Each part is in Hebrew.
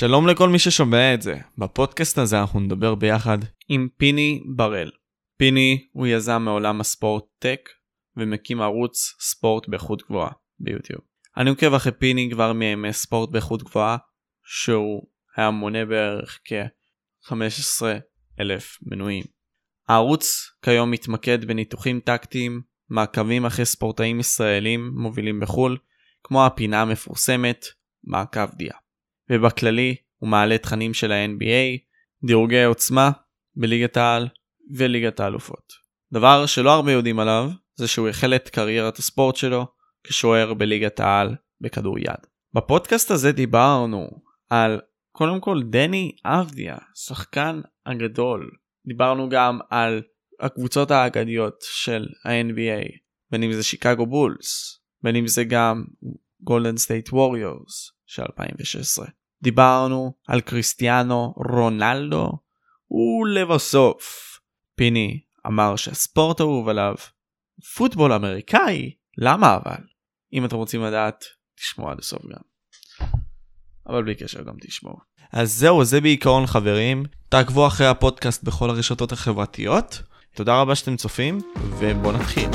שלום לכל מי ששומע את זה. בפודקאסט הזה אנחנו נדבר ביחד עם פיני בראל. פיני הוא יזם מעולם הספורט טק ומקים ערוץ ספורט באיכות גבוהה ביוטיוב. אני עוקב אחרי פיני כבר מימי ספורט באיכות גבוהה שהוא היה מונה בערך כ-15,000 מנויים. הערוץ כיום מתמקד בניתוחים טקטיים, מעקבים אחרי ספורטאים ישראלים מובילים בחול, כמו הפינה המפורסמת מעקב דיה. ובכללי הוא מעלה תכנים של ה-NBA, דירוגי עוצמה בליגת העל וליגת האלופות. דבר שלא הרבה יודעים עליו זה שהוא החל את קריירת הספורט שלו כשוער בליגת העל בכדור יד. בפודקאסט הזה דיברנו על קודם כל דני אבדיה, שחקן הגדול. דיברנו גם על הקבוצות האגדיות של ה-NBA, בין אם זה שיקגו בולס, בין אם זה גם גולדן סטייט ווריורס של 2016. דיברנו על קריסטיאנו רונלדו, ולבסוף פיני אמר שהספורט אהוב עליו פוטבול אמריקאי. למה אבל? אם אתם רוצים לדעת, תשמעו עד הסוף גם. אבל בלי קשר גם תשמעו. אז זהו, זה בעיקרון חברים. תעקבו אחרי הפודקאסט בכל הרשתות החברתיות. תודה רבה שאתם צופים, ובואו נתחיל.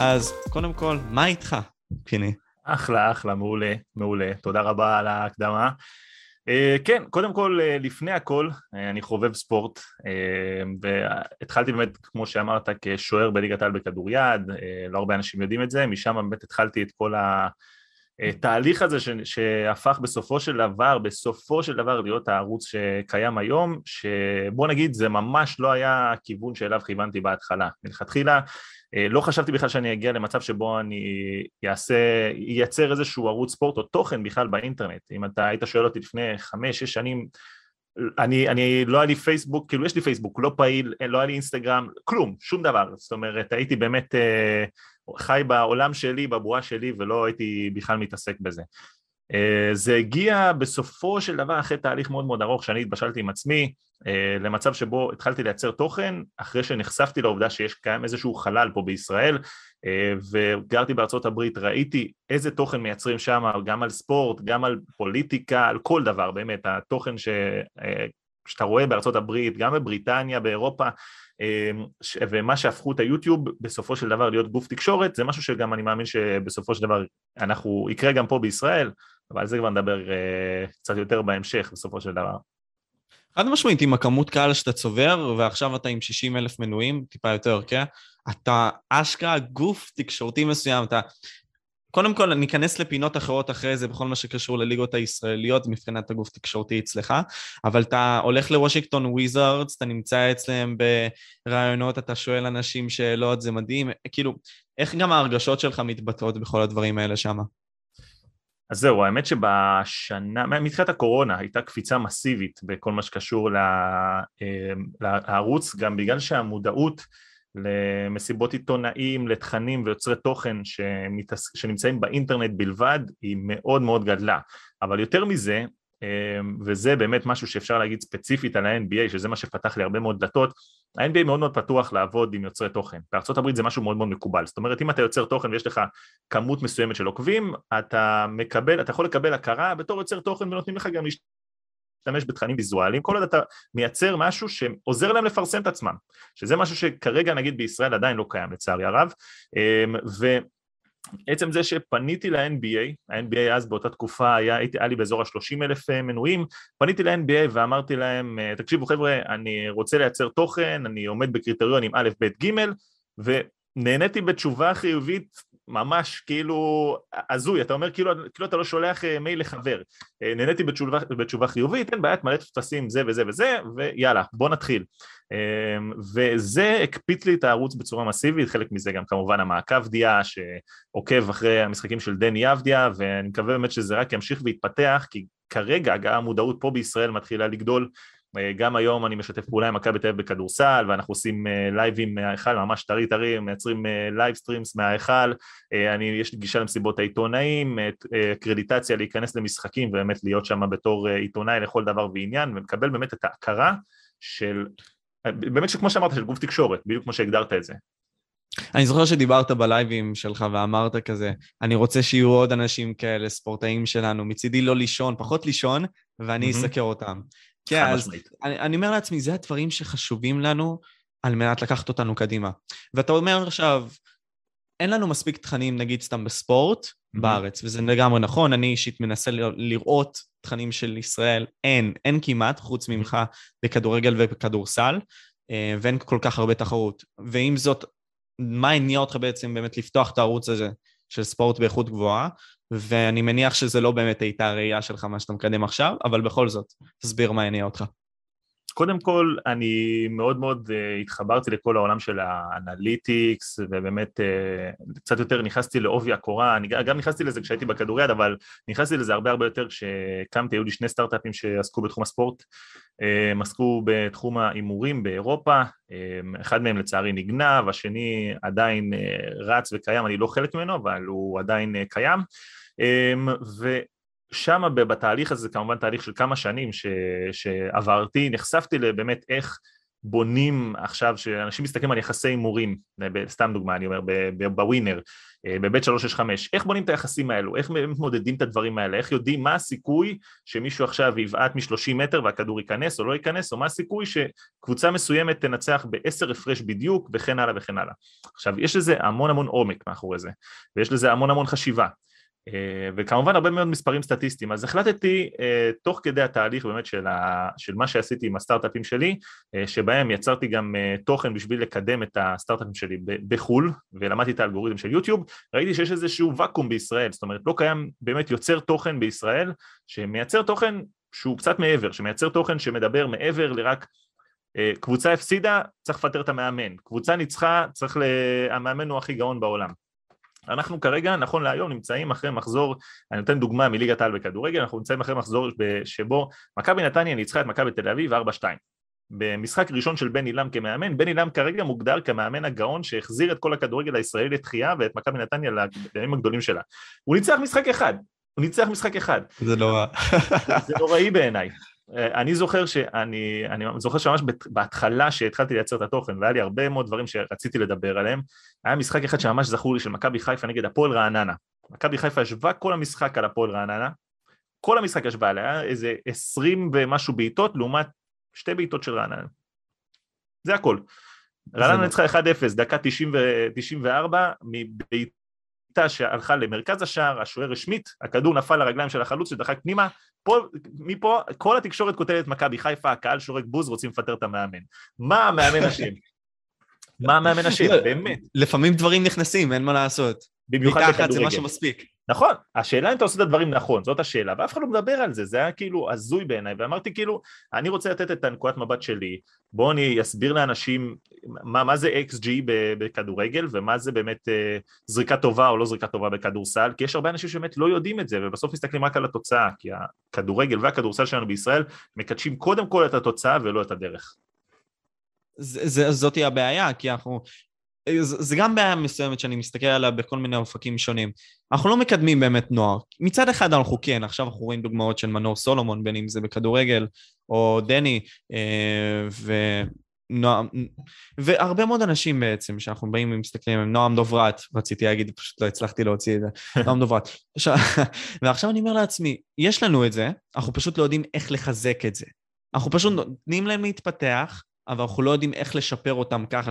אז קודם כל, מה איתך, פיני? אחלה, מעולה. תודה רבה על ההקדמה. כן, קודם כל, לפני הכל, אני חובב ספורט, והתחלתי באמת, כמו שאמרת, כשוער בליגת העל בכדור יד, לא הרבה אנשים יודעים את זה, משם באמת התחלתי את כל התהליך הזה שהפך בסופו של דבר להיות הערוץ שקיים היום, שבוא נגיד, זה ממש לא היה הכיוון שאליו כיוונתי בהתחלה. מלכתחילה, לא חשבתי בכלל שאני אגיע למצב שבו אני ייצר איזשהו ערוץ ספורט או תוכן בכלל באינטרנט. אם אתה היית שואל אותי לפני 5-6 שנים, אני לא היה לי פייסבוק, כאילו יש לי פייסבוק, לא פעיל, לא היה לי אינסטגרם, כלום, שום דבר. זאת אומרת, הייתי באמת חי בעולם שלי, בבועה שלי, ולא הייתי בכלל מתעסק בזה. זה הגיע בסופו של דבר אחרי תהליך מאוד מאוד ארוך שאני התבשלתי עם עצמי למצב שבו התחלתי לייצר תוכן אחרי שנחשפתי לעובדה שיש קיים איזשהו חלל פה בישראל, וגרתי בארצות הברית, ראיתי איזה תוכן מייצרים שם, גם על ספורט, גם על פוליטיקה, על כל דבר באמת, התוכן שאתה רואה בארצות הברית, גם בבריטניה, באירופה, ומה שהפכו את היוטיוב בסופו של דבר להיות גוף תקשורת, זה משהו שגם אני מאמין שבסופו של דבר אנחנו יקרה גם פה בישראל, אבל על זה כבר נדבר קצת יותר בהמשך בסופו של דבר. עד משמעית, עם הכמות קהל שאתה צובר, ועכשיו אתה עם 60,000 מנויים, טיפה יותר, כן? אתה אשכרה גוף תקשורתי מסוים, אתה... קודם כל, ניכנס לפינות אחרות אחרי זה, בכל מה שקשור לליגות הישראליות, מבחינת הגוף תקשורתי אצלך, אבל אתה הולך לוושינגטון וויזארדס, אתה נמצא אצלם ברעיונות, אתה שואל אנשים שאלות, זה מדהים, כאילו, איך גם ההרגשות שלך מתבטאות בכל הדברים האלה שמה? אז זהו, האמת שבשנה, מתחילת הקורונה הייתה קפיצה מסיבית בכל מה שקשור לערוץ, גם בגלל שהמודעות למסיבות עיתונאים, לתכנים ויוצרי תוכן שנמצאים באינטרנט בלבד, היא מאוד מאוד גדלה. אבל יותר מזה, וזה באמת משהו שאפשר להגיד ספציפית על ה-NBA, שזה מה שפתח לי הרבה מאוד דלתות, ה-NBA מאוד מאוד פתוח לעבוד עם יוצרי תוכן. בארצות הברית זה משהו מאוד מאוד מקובל. זאת אומרת, אם אתה יוצר תוכן ויש לך כמות מסוימת של עוקבים, אתה יכול לקבל הכרה בתור יוצר תוכן, ונותנים לך גם להשתמש בתכנים ויזואליים. כל עוד אתה מייצר משהו שעוזר להם לפרסם את עצמם, שזה משהו שכרגע, נגיד, בישראל עדיין לא קיים, לצערי הרב. עצם זה שפניתי ל-NBA, ה-NBA אז באותה תקופה היה לי באזור ה-30,000 מנויים, פניתי ל-NBA ואמרתי להם, תקשיבו חבר'ה, אני רוצה לייצר תוכן, אני עומד בקריטריונים א', ב', ג', ונהניתי בתשובה חיובית, ממש כאילו, עזוי, אתה אומר כאילו אתה לא שולח מייל לחבר, נהניתי בתשובה חיובית, אין בעיית מלא תפסים זה וזה וזה, ויאללה, בוא נתחיל. וזה הקפיץ לי את הערוץ בצורה מסיבית, חלק מזה גם כמובן המעקב דיה, שעוקב אחרי המשחקים של דני אבדיה, ואני מקווה באמת שזה רק ימשיך והתפתח, כי כרגע המודעות פה בישראל מתחילה לגדול, גם היום אני משתף פעולה עם מכבי תל אביב בכדורסל, ואנחנו עושים לייבים מההיכל, ממש טרי, מייצרים לייב סטרימס מההיכל, יש לי גישה למסיבות העיתונאים, קרדיטציה להיכנס למשחקים, ובאמת להיות שם בתור עיתונאי לכל דבר ועניין, ומקבל באמת את ההכרה של, באמת שכמו שאמרת, של גוף תקשורת, בדיוק כמו שהגדרת את זה. אני זוכר שדיברת בלייבים שלך ואמרת כזה, אני רוצה שיהיו עוד אנשים כאלה, ספורטאים שלנו, מצידי לא לישון, פחות לישון, ואני אסקר אותם. כן, אז אני אומר לעצמי, זה הדברים שחשובים לנו על מנת לקחת אותנו קדימה. ואתה אומר עכשיו, אין לנו מספיק תכנים, נגיד סתם בספורט, בארץ, וזה לגמרי נכון, אני אישית מנסה לראות תכנים של ישראל, אין כמעט, חוץ ממך, בכדורגל ובכדורסל, ואין כל כך הרבה תחרות. ועם זאת, מה הניע אותך בעצם באמת לפתוח את הערוץ הזה של ספורט באיכות גבוהה, ואני מניח שזה לא באמת הייתה הראייה שלך מה שאתה מקדם עכשיו, אבל בכל זאת, תסביר מה הניע אותך. קודם כל, אני מאוד מאוד התחברתי לכל העולם של האנליטיקס, ובאמת קצת יותר נכנסתי לעובי הקורה, אני גם נכנסתי לזה כשהייתי בכדוריד, אבל נכנסתי לזה הרבה יותר כשקמתי, היו לי שני סטארט-אפים שעסקו בתחום הספורט, עסקו בתחום האימורים באירופה, אחד מהם לצערי נגנב, השני עדיין רץ וקיים, אני לא חלק ממנו, אבל הוא עדיין קיים, שם בתהליך הזה, כמובן תהליך של כמה שנים שעברתי, נחשפתי לבאמת איך בונים עכשיו, שאנשים מסתכלים על יחסי הימורים, סתם דוגמה, אני אומר, בווינר, בבית 365, איך בונים את היחסים האלו, איך מתמודדים את הדברים האלה, איך יודעים מה הסיכוי שמישהו עכשיו יבעט מ-30 מטר והכדור ייכנס או לא ייכנס, או מה הסיכוי שקבוצה מסוימת תנצח ב-10 הפרש בדיוק, וכן הלאה וכן הלאה. עכשיו, יש לזה המון המון עומק מאחורי זה, ויש לזה המון המון חשיבה. וכמובן הרבה מאוד מספרים סטטיסטיים, אז החלטתי תוך כדי התהליך באמת של מה שעשיתי עם הסטארט-אפים שלי, שבהם יצרתי גם תוכן בשביל לקדם את הסטארט-אפים שלי בחול, ולמדתי את האלגוריתם של יוטיוב, ראיתי שיש איזשהו וקום בישראל, זאת אומרת לא קיים באמת יוצר תוכן בישראל, שמייצר תוכן שהוא קצת מעבר, שמייצר תוכן שמדבר מעבר לרק קבוצה הפסידה, צריך לפטר את המאמן, קבוצה ניצחה, המאמן הוא הכי גאון בעולם. אנחנו כרגע, נכון להיום, נמצאים אחרי מחזור, אני נותן דוגמה מליגת העל בכדורגל, אנחנו נמצאים אחרי מחזור שבו מכבי נתניה ניצחה את מכבי תל אביב 4-2. במשחק ראשון של בן אילם כמאמן, בן אילם כרגע מוגדר כמאמן הגאון שהחזיר את כל הכדורגל הישראלי לתחייה ואת מכבי נתניה לגדולים הגדולים שלה. הוא ניצח משחק אחד, זה נורא. זה נוראי בעיניי. אני זוכר שאני זוכר שממש בהתחלה שהתחלתי לייצר את התוכן, והיה לי הרבה מאוד דברים שרציתי לדבר עליהם, היה משחק אחד שממש זכור לי של מכבי חיפה נגד הפועל רעננה, מכבי חיפה ישבה כל המשחק על הפועל רעננה, כל המשחק ישבה עליה, איזה 20 ומשהו בעיטות, לעומת 2 בעיטות של רעננה, זה הכל, רעננה ניצחה 1-0, דקה 94, מבעיטה שהלכה למרכז השער, השוער השמיט, הכדור נפל לרגליים של החלוץ שדחק פנימה, מפה, כל התקשורת כותבת מכבי חיפה, הקהל שורק בוז, רוצים לפטר את המאמן. מה המאמן השם? באמת. לפעמים דברים נכנסים, אין מה לעשות. במיוחד בכדורגל. זה מה שמספיק. נכון, השאלה אם אתה עושה את הדברים נכון, זאת השאלה, ואף אחד לא מדבר על זה, זה היה כאילו הזוי בעיניי, ואמרתי כאילו, אני רוצה לתת את הנקודת מבט שלי, בואו אני אסביר לאנשים מה זה XG בכדורגל, ומה זה באמת זריקה טובה או לא זריקה טובה בכדורסל, כי יש הרבה אנשים שבאמת לא יודעים את זה, ובסוף מסתכלים רק על התוצאה, כי הכדורגל והכדורסל שלנו בישראל מקדשים קודם כל את התוצאה ולא את הדרך. זאתי הבעיה, כי אנחנו... זה גם בעיה מסוימת שאני מסתכל עליה בכל מיני אופקים שונים. אנחנו לא מקדמים באמת נוער. מצד אחד אנחנו כן, עכשיו אנחנו רואים דוגמאות של מנור סולומון, בין אם זה בכדורגל, או דני, והרבה מאוד אנשים בעצם, שאנחנו באים ומסתכלים, הם נועם דוברת, רציתי להגיד, פשוט לא הצלחתי להוציא את זה, נועם דוברת. ועכשיו אני אומר לעצמי, יש לנו את זה, אנחנו פשוט לא יודעים איך לחזק את זה. אנחנו פשוט נותנים להם להתפתח, אבל אנחנו לא יודעים איך לשפר אותם ככה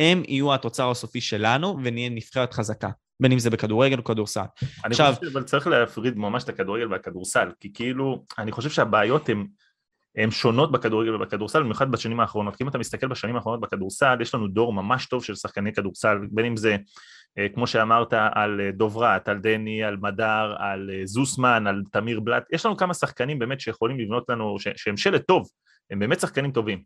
הם יהיו התוצר הסופי שלנו, ונהיה נבחרת חזקה, בין אם זה בכדורגל או כדורסל. אני חושב, אבל צריך להפריד ממש את הכדורגל והכדורסל, כי כאילו, אני חושב שהבעיות הן שונות בכדורגל ובכדורסל, במיוחד בשנים האחרונות, כי אם אתה מסתכל בשנים האחרונות בכדורסל, יש לנו דור ממש טוב של שחקני כדורסל, בין אם זה, כמו שאמרת, על דוברת, על דני, על מדר, על זוסמן, על תמיר בלט, יש לנו כמה שחקנים באמת שיכולים לבנות לנו, שהם שלט טוב, הם באמת שחקנים טובים.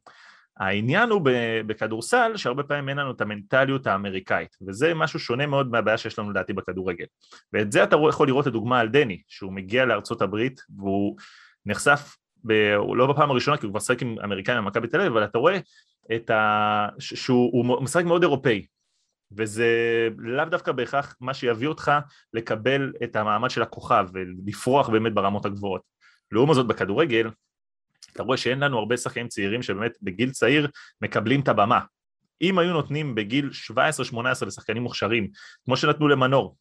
העניין הוא בכדורסל שהרבה פעמים אין לנו את המנטליות האמריקאית, וזה משהו שונה מאוד מהבעיה שיש לנו לדעתי בכדורגל, ואת זה אתה יכול לראות לדוגמה על דני, שהוא מגיע לארצות הברית והוא נחשף לא בפעם הראשונה, כי הוא כבר משחק עם אמריקאים במכבי תל אביב, אבל אתה רואה שהוא משחק מאוד אירופאי, וזה לאו דווקא בהכרח מה שיביא אותך לקבל את המעמד של הכוכב, ולפרוח באמת ברמות הגבוהות. לעומת זאת בכדורגל, אתה רואה שאין לנו הרבה שחקנים צעירים שבאמת בגיל צעיר מקבלים את הבמה. אם היו נותנים בגיל 17-18 לשחקנים מוכשרים, כמו שנתנו למנור,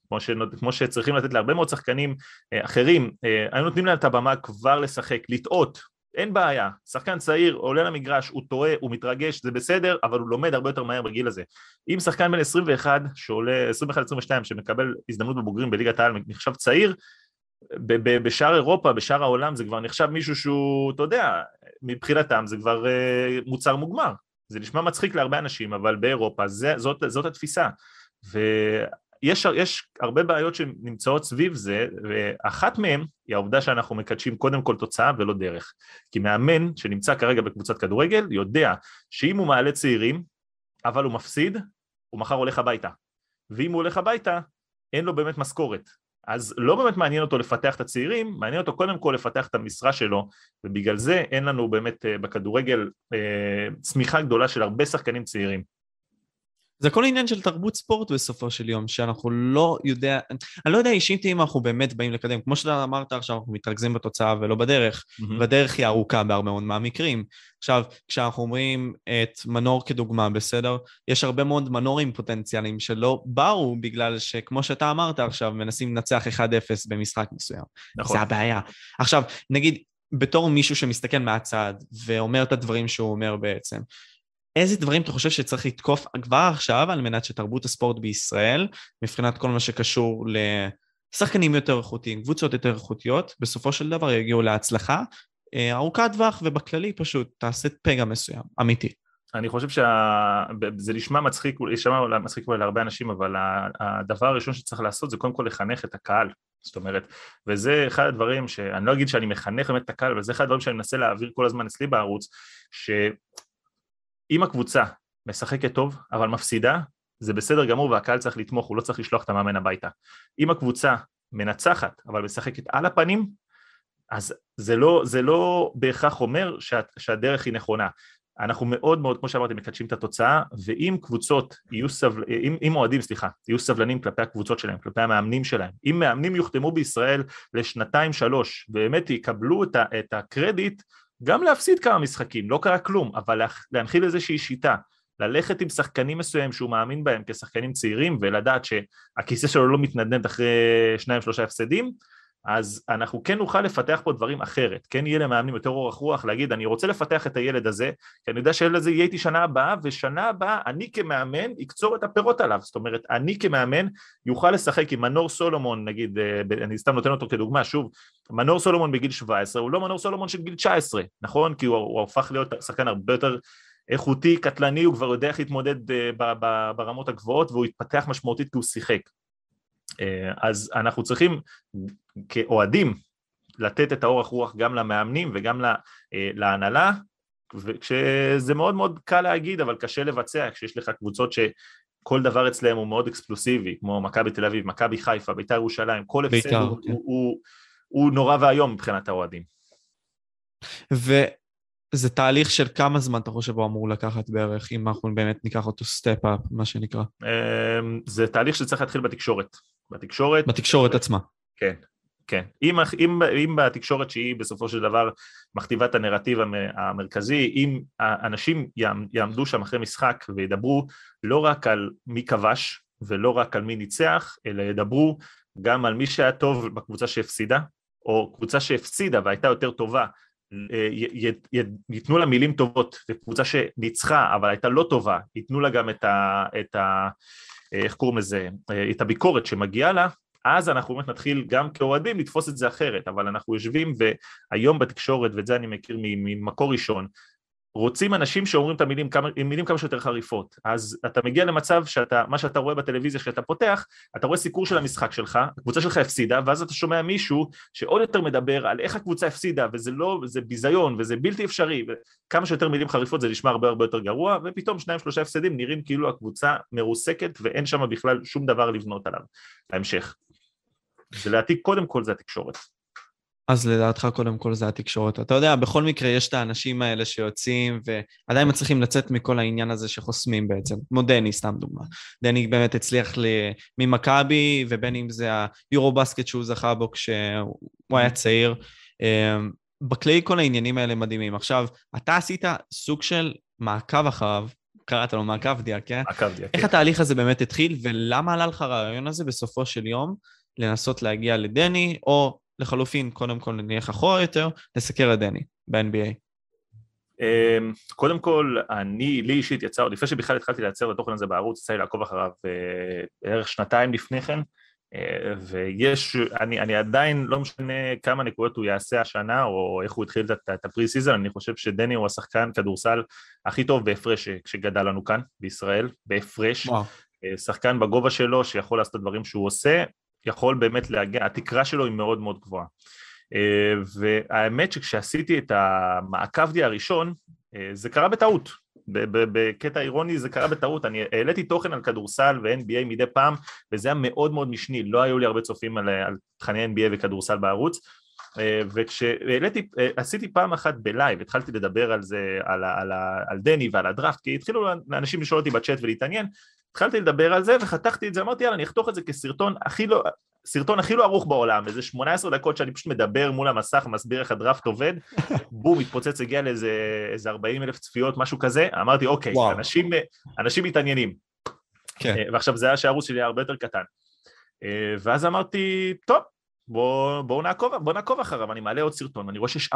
כמו שצריכים לתת להרבה מאוד שחקנים אחרים, היו נותנים להם את הבמה כבר לשחק, לטעות, אין בעיה, שחקן צעיר עולה למגרש, הוא טועה, הוא מתרגש, זה בסדר, אבל הוא לומד הרבה יותר מהר בגיל הזה. אם שחקן בין 21 שעולה, 21-22 שמקבל הזדמנות בבוגרים בליגת העל, נחשב צעיר, בשאר אירופה, בשאר העולם, זה כבר נחשב מישהו שהוא, אתה יודע, מבחינתם זה כבר מוצר מוגמר. זה נשמע מצחיק להרבה אנשים, אבל באירופה זאת התפיסה. ויש הרבה בעיות שנמצאות סביב זה, ואחת מהן היא העובדה שאנחנו מקדשים קודם כל תוצאה ולא דרך. כי מאמן שנמצא כרגע בקבוצת כדורגל יודע שאם הוא מעלה צעירים, אבל הוא מפסיד, הוא מחר הולך הביתה. ואם הוא הולך הביתה, אין לו באמת משכורת. אז לא באמת מעניין אותו לפתח את הצעירים, מעניין אותו קודם כל לפתח את המשרה שלו, ובגלל זה אין לנו באמת בכדורגל צמיחה גדולה של הרבה שחקנים צעירים. זה כל עניין של תרבות ספורט בסופו של יום, שאנחנו לא יודע, אני לא יודע אישית אם אנחנו באמת באים לקדם, כמו שאתה אמרת עכשיו, אנחנו מתרכזים בתוצאה ולא בדרך, והדרך היא ארוכה בהרבה מאוד מהמקרים. עכשיו, כשאנחנו אומרים את מנור כדוגמה, בסדר, יש הרבה מאוד מנורים פוטנציאליים שלא באו, בגלל שכמו שאתה אמרת עכשיו, מנסים לנצח 1-0 במשחק מסוים. נכון. זה הבעיה. עכשיו, נגיד, בתור מישהו שמסתכל מהצד, ואומר את הדברים שהוא אומר בעצם, איזה דברים אתה חושב שצריך לתקוף כבר עכשיו, על מנת שתרבות הספורט בישראל, מבחינת כל מה שקשור לשחקנים יותר איכותיים, קבוצות יותר איכותיות, בסופו של דבר יגיעו להצלחה, ארוכת טווח, ובכללי פשוט תעשה פגע מסוים, אמיתי. אני חושב שזה נשמע מצחיק, להרבה אנשים, אבל הדבר הראשון שצריך לעשות, זה קודם כל לחנך את הקהל, זאת אומרת, וזה אחד הדברים שאני לא אגיד שאני מחנך באמת את הקהל, אבל זה אחד הדברים שאני מנסה להעביר כל הזמן אצלי בערוץ, אם הקבוצה משחקת טוב, אבל מפסידה, זה בסדר גמור, והקהל צריך לתמוך, הוא לא צריך לשלוח את המאמן הביתה. אם הקבוצה מנצחת, אבל משחקת על הפנים, אז זה לא בהכרח אומר שהדרך היא נכונה. אנחנו מאוד מאוד, כמו שאמרתי, מקדשים את התוצאה, ואם קבוצות יהיו יהיו סבלנים כלפי הקבוצות שלהם, כלפי המאמנים שלהם. אם מאמנים יוחתמו בישראל ל2-3, באמת יקבלו את הקרדיט, גם להפסיד כמה משחקים, לא קרה כלום, אבל להנחיל איזושהי שיטה, ללכת עם שחקנים מסוים שהוא מאמין בהם כשחקנים צעירים, ולדעת שהכיסא שלו לא מתנדנד אחרי 2-3 הפסדים, אז אנחנו כן נוכל לפתח פה דברים אחרת, כן יהיה למאמנים יותר אורך רוח, להגיד אני רוצה לפתח את הילד הזה, כי אני יודע שהילד הזה יהיה איתי שנה הבאה, ושנה הבאה אני כמאמן אקצור את הפירות עליו, זאת אומרת אני כמאמן יוכל לשחק עם מנור סולומון, נגיד, אני סתם נותן אותו כדוגמה, שוב, מנור סולומון בגיל 17, הוא לא מנור סולומון של גיל 19, נכון? כי הוא הופך להיות שחקן הרבה יותר איכותי, קטלני, הוא כבר יודע איך להתמודד ברמות הגבוהות, והוא התפתח משמעותית כי הוא שיחק. אז אנחנו צריכים כאוהדים לתת את האורך רוח גם למאמנים וגם להנהלה, כשזה מאוד מאוד קל להגיד, אבל קשה לבצע, כשיש לך קבוצות שכל דבר אצלהם הוא מאוד אקספלוסיבי, כמו מכבי תל אביב, מכבי חיפה, בית"ר ירושלים, כל הפסד הוא נורא ואיום מבחינת האוהדים. וזה תהליך של כמה זמן אתה חושב הוא אמור לקחת בערך, אם אנחנו באמת ניקח אותו סטפ-אפ, מה שנקרא? זה תהליך שצריך להתחיל בתקשורת עצמה. כן, כן. אם בתקשורת שהיא בסופו של דבר מכתיבת הנרטיב המרכזי, אם האנשים יעמדו שם אחרי משחק וידברו לא רק על מי כבש ולא רק על מי ניצח, אלא ידברו גם על מי שהיה טוב בקבוצה שהפסידה, או קבוצה שהפסידה והייתה יותר טובה, ייתנו לה מילים טובות, וקבוצה שניצחה אבל הייתה לא טובה, ייתנו לה גם את הביקורת שמגיעה לה, אז אנחנו באמת נתחיל גם כאוהדים לתפוס את זה אחרת, אבל אנחנו יושבים והיום בתקשורת, ואת זה אני מכיר ממקור ראשון, רוצים אנשים שאומרים את המילים כמה שיותר חריפות, אז אתה מגיע למצב מה שאתה רואה בטלוויזיה שאתה פותח, אתה רואה סיקור של המשחק שלך, הקבוצה שלך הפסידה, ואז אתה שומע מישהו שעוד יותר מדבר על איך הקבוצה הפסידה, וזה ביזיון, וזה בלתי אפשרי, וכמה שיותר מילים חריפות זה נשמע הרבה הרבה יותר גרוע, ופתאום 2-3 הפסדים נראים כאילו הקבוצה מרוסקת, ואין שם בכלל שום דבר לבנות עליו. להמשיך. זה להעתיק קודם כל זה התקשורת. אז לדעתך קודם כל זה התקשורת. אתה יודע, בכל מקרה יש את האנשים האלה שיוצאים ועדיין מצליחים לצאת מכל העניין הזה שחוסמים בעצם, כמו דני, סתם דוגמה. דני באמת הצליח ממכבי, ובין אם זה היורובסקט שהוא זכה בו כשהוא היה צעיר. בכלי כל העניינים האלה מדהימים. עכשיו, אתה עשית סוג של מעקב אחריו, קראת לו מעקב דיאקה. איך התהליך הזה באמת התחיל, ולמה עלה לך הרעיון הזה בסופו של יום, לנסות להגיע לדני, או לחלופין, קודם כל נניח אחורה יותר, לסקר את דני ב-NBA? קודם כל, לי אישית יצא, עוד לפני שבכלל התחלתי לייצר את התוכן הזה בערוץ, יצא לי לעקוב אחריו בערך שנתיים לפני כן, ויש, אני עדיין לא משנה כמה נקודות הוא יעשה השנה, או איך הוא התחיל את הפרי סיזן, אני חושב שדני הוא השחקן כדורסל הכי טוב בהפרש שגדל לנו כאן בישראל, בהפרש, שחקן בגובה שלו שיכול לעשות את הדברים שהוא עושה, יכול באמת להגיע, התקרה שלו היא מאוד מאוד גבוהה. והאמת שכשעשיתי את המעקב די הראשון, זה קרה בטעות. בקטע אירוני זה קרה בטעות. אני העליתי תוכן על כדורסל ו-NBA מדי פעם, וזה היה מאוד מאוד משני. לא היו לי הרבה צופים על תכני NBA וכדורסל בערוץ. וכשעשיתי פעם אחת בלייב, התחלתי לדבר על זה, על דני ועל הדראפט, כי התחילו אנשים לשאול אותי בצ'אט ולהתעניין, התחלתי לדבר על זה וחתכתי את זה, אמרתי יאללה, אני אחתוך את זה כסרטון הכי לא ארוך בעולם, איזה 18 דקות שאני פשוט מדבר מול המסך, מסביר איך הדראפט עובד, בום, התפוצץ, הגיע לאיזה 40,000 צפיות, משהו כזה, אמרתי אוקיי, אנשים מתעניינים, ועכשיו זה היה שהערוץ שלי היה הרבה יותר קטן, ואז אמרתי, טוב, בואו נעקוב אחריו, אני מעלה עוד סרטון, ואני רואה שיש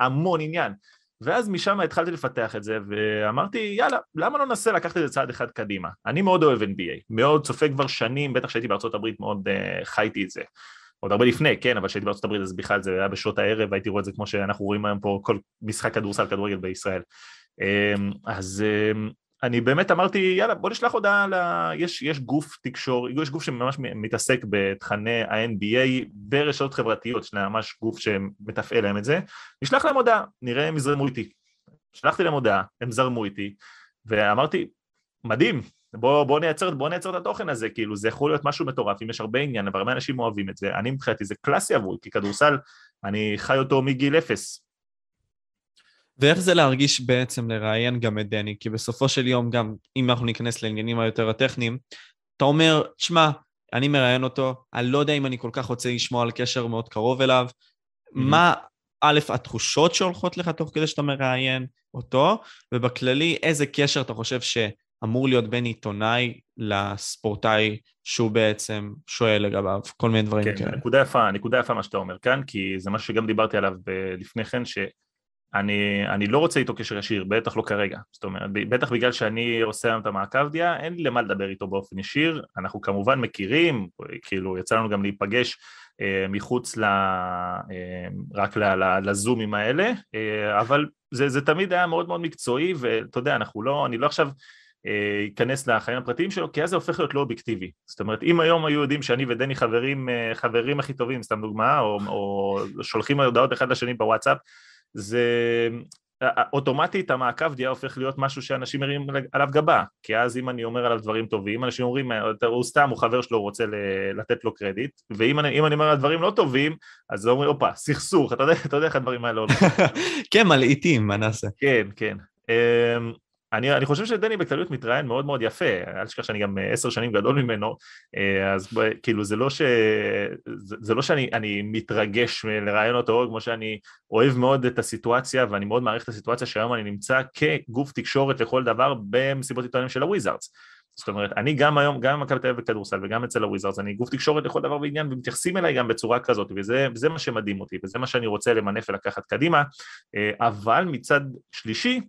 המון עניין, ואז משם התחלתי לפתח את זה, ואמרתי, יאללה, למה לא ננסה לקחת את זה צעד אחד קדימה? אני מאוד אוהב NBA, מאוד צופה כבר שנים, בטח שהייתי בארצות הברית, מאוד חייתי את זה. עוד הרבה לפני, כן, אבל שהייתי בארצות הברית, אז בכלל זה היה בשעות הערב, הייתי רואה את זה כמו שאנחנו רואים היום פה, כל משחק כדורסל, כדורגל בישראל. אז אני באמת אמרתי, יאללה, בוא נשלח הודעה, יש גוף תקשור, יש גוף שממש מתעסק בתכני ה-NBA ברשתות חברתיות, שזה ממש גוף שמתפעל להם את זה, נשלח להם הודעה, נראה הם יזרמו איתי. שלחתי להם הודעה, הם זרמו איתי, ואמרתי, מדהים, בוא נייצר את התוכן הזה, כאילו זה יכול להיות משהו מטורף, אם יש הרבה עניין, אבל הרבה אנשים אוהבים את זה, אני מבחינתי, זה קלאסי עבורי, כי כדורסל, אני חי אותו מגיל 0, ואיך זה להרגיש בעצם לראיין גם את דני, כי בסופו של יום גם, אם אנחנו ניכנס לעניינים היותר הטכניים, אתה אומר, תשמע, אני מראיין אותו, אני לא יודע אם אני כל כך רוצה לשמוע על קשר מאוד קרוב אליו, מה, א', התחושות שהולכות לך תוך כדי שאתה מראיין אותו, ובכללי, איזה קשר אתה חושב שאמור להיות בין עיתונאי לספורטאי, שהוא בעצם שואל לגביו, כל מיני דברים כאלה. כן, נקודה יפה מה שאתה אומר כאן, כי זה משהו שגם דיברתי עליו לפני כן, אני לא רוצה איתו קשר ישיר, בטח לא כרגע, זאת אומרת, בטח בגלל שאני עושה היום את המעקב דיה, אין לי למה לדבר איתו באופן ישיר, אנחנו כמובן מכירים, כאילו יצא לנו גם להיפגש מחוץ רק לזומים האלה, אבל זה תמיד היה מאוד מאוד מקצועי, ואתה יודע, אני לא עכשיו ייכנס לחיים הפרטיים שלו, כי אז זה הופך להיות לא אובייקטיבי, זאת אומרת, אם היום היו יודעים שאני ודני חברים הכי טובים, סתם דוגמה, או שולחים הודעות אחד לשני בוואטסאפ, זה אוטומטית המעקב דיה הופך להיות משהו שאנשים מרים עליו גבה, כי אז אם אני אומר עליו דברים טובים, אנשים אומרים, הוא סתם, הוא חבר שלו, הוא רוצה לתת לו קרדיט, ואם אני אומר על דברים לא טובים, אז אומרים, אופה, סכסוך, אתה יודע איך הדברים האלה עולים. כן, מלעיתים, מה נעשה? כן. אני חושב שדני בכלליות מתראיין מאוד מאוד יפה, אל תשכח שאני גם 10 שנים גדול ממנו, אז כאילו זה לא שאני מתרגש לראיין אותו, כמו שאני אוהב מאוד את הסיטואציה, ואני מאוד מעריך את הסיטואציה שהיום אני נמצא כגוף תקשורת לכל דבר במסיבות עיתונאים של הוויזארדס. זאת אומרת, אני גם היום, גם במכבי תל אביב בכדורסל וגם אצל הוויזארדס, אני גוף תקשורת לכל דבר בעניין, ומתייחסים אליי גם בצורה כזאת, וזה מה שמדהים אותי, וזה מה שאני רוצה למנף ולקחת קדימה, אבל מצד שלישי,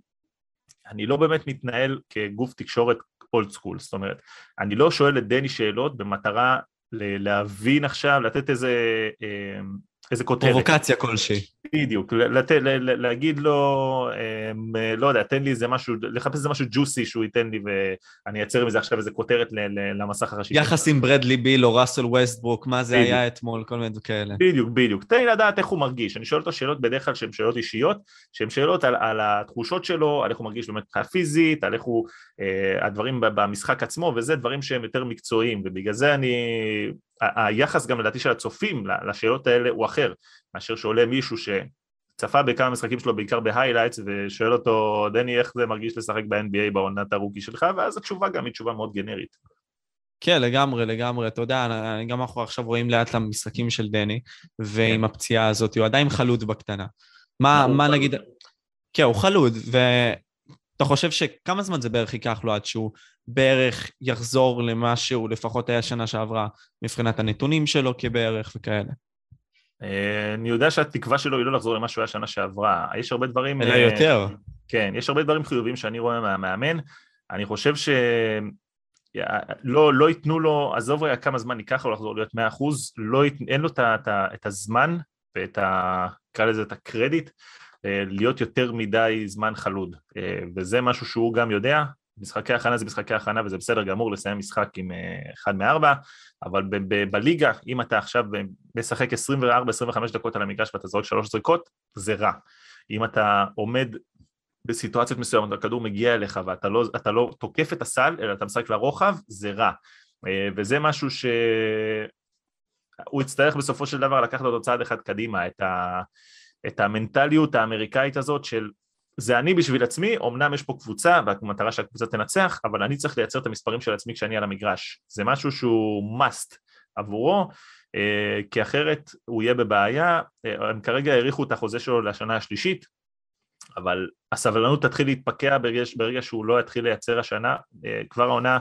אני לא באמת מתנהל כגוף תקשורת אולד סקול, זאת אומרת, אני לא שואל את דני שאלות במטרה להבין עכשיו, לתת איזה כותרת. פרובוקציה כלשהי. בדיוק, להגיד לו, לא יודע, תן לי איזה משהו, לחפש איזה משהו ג'וסי שהוא ייתן לי, ואני אייצר מזה עכשיו איזה כותרת למסך הראשי. יחס עם ברדלי ביל או ראסל ווסטברוק, מה זה היה אתמול, כל מיני כאלה. בדיוק, תן לי לדעת איך הוא מרגיש, אני שואל אותו שאלות בדרך כלל שהן שאלות אישיות, שהן שאלות על התחושות שלו, על איך הוא מרגיש באמת פיזית, על איך הוא, הדברים במשחק עצמו, וזה דברים שהם יותר מקצועיים, ובגלל זה אני היחס גם לדעתי של הצופים לשאלות האלה הוא אחר, מאשר שעולה מישהו שצפה בכמה משחקים שלו בעיקר בהיילייטס, ושואל אותו, דני, איך זה מרגיש לשחק ב-NBA בעונת הרוקי שלך, ואז התשובה גם היא תשובה מאוד גנרית. כן, לגמרי, לגמרי, אתה יודע, גם אנחנו עכשיו רואים לאט למשחקים של דני, ועם הפציעה הזאת, הוא עדיין חלוד בקטנה. מה נגיד? כן, הוא חלוד, אתה חושב שכמה זמן זה בערך ייקח לו עד שהוא בערך יחזור למה שהוא לפחות היה שנה שעברה מבחינת הנתונים שלו כבערך וכאלה? אני יודע שהתקווה שלו היא לא לחזור למה שהוא היה שנה שעברה. יש הרבה דברים... אלא יותר. כן, יש הרבה דברים חיוביים שאני רואה מהמאמן. אני חושב שלא ייתנו לו, עזוב רגע כמה זמן ייקח לו לחזור להיות 100%, אין לו את הזמן ואת הקרדיט, להיות יותר מדי זמן חלוד, וזה משהו שהוא גם יודע, משחקי הכנה זה משחקי הכנה, וזה בסדר גמור לסיים משחק עם 1 מ-4, אבל בליגה, אם אתה עכשיו משחק 24-25 דקות על המגרש, ואתה זורק 3 זריקות, זה רע. אם אתה עומד בסיטואציות מסוימת, הכדור מגיע אליך, ואתה לא תוקף את הסל, אלא אתה משחק לרוחב, זה רע. וזה משהו שהוא יצטרך בסופו של דבר, לקחת אותו צעד אחד קדימה, את המנטליות האמריקאית הזאת של זה אני בשביל עצמי, אמנם יש פה קבוצה והמטרה שהקבוצה תנצח, אבל אני צריך לייצר את המספרים של עצמי כשאני על המגרש. זה משהו שהוא must עבורו, כי אחרת הוא יהיה בבעיה. הם כרגע העריכו את החוזה שלו לשנה השלישית, אבל הסבלנות תתחיל להתפקע ברגע שהוא לא יתחיל לייצר השנה, כבר העונה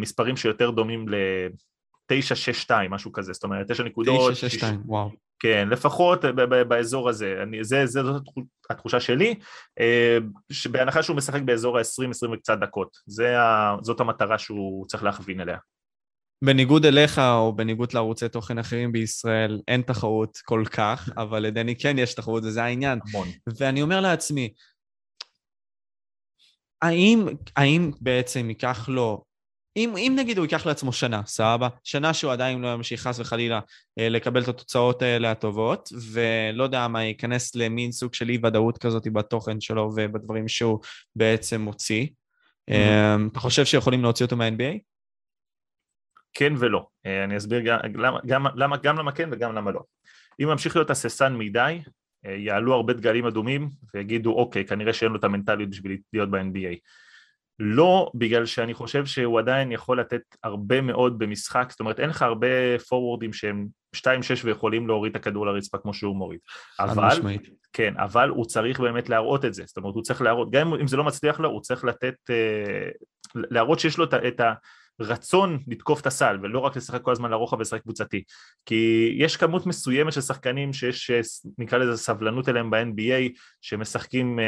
מספרים שיותר דומים ל-9-6-2, משהו כזה, זאת אומרת 9 נקודות. 9-6-2, וואו. כן, לפחות באזור הזה, זאת התחושה שלי, שבהנחה שהוא משחק באזור ה-20-20 וקצת דקות, זאת המטרה שהוא צריך להכווין אליה. בניגוד אליך או בניגוד לערוצי תוכן אחרים בישראל, אין תחרות כל כך, אבל לדני כן יש תחרות, וזה העניין. המון. ואני אומר לעצמי, האם בעצם ייקח לו, אם נגיד הוא ייקח לעצמו שנה, סבבה, שנה שהוא עדיין לא ימשיך חס וחלילה לקבל את התוצאות האלה הטובות, ולא יודע מה, ייכנס למין סוג של אי ודאות כזאת בתוכן שלו ובדברים שהוא בעצם מוציא. אתה חושב שיכולים להוציא אותו מה-NBA? כן ולא. אני אסביר גם למה כן וגם למה לא. אם ממשיך להיות הססן מדי, יעלו הרבה דגלים אדומים ויגידו, אוקיי, כנראה שאין לו את המנטליות בשביל להיות ב-NBA. לא בגלל שאני חושב שהוא עדיין יכול לתת הרבה מאוד במשחק, זאת אומרת אין לך הרבה פורוורדים שהם 2-6 ויכולים להוריד את הכדור לרצפה כמו שהוא מוריד, אבל הוא צריך באמת להראות את זה, זאת אומרת הוא צריך להראות, גם אם זה לא מצליח לו, הוא צריך להראות שיש לו את הרצון לתקוף את הסל, ולא רק לשחק כל הזמן לרוחב ולשחק קבוצתי, כי יש כמות מסוימת של שחקנים שיש, נקרא לזה סבלנות אליהם ב-NBA, שמשחקים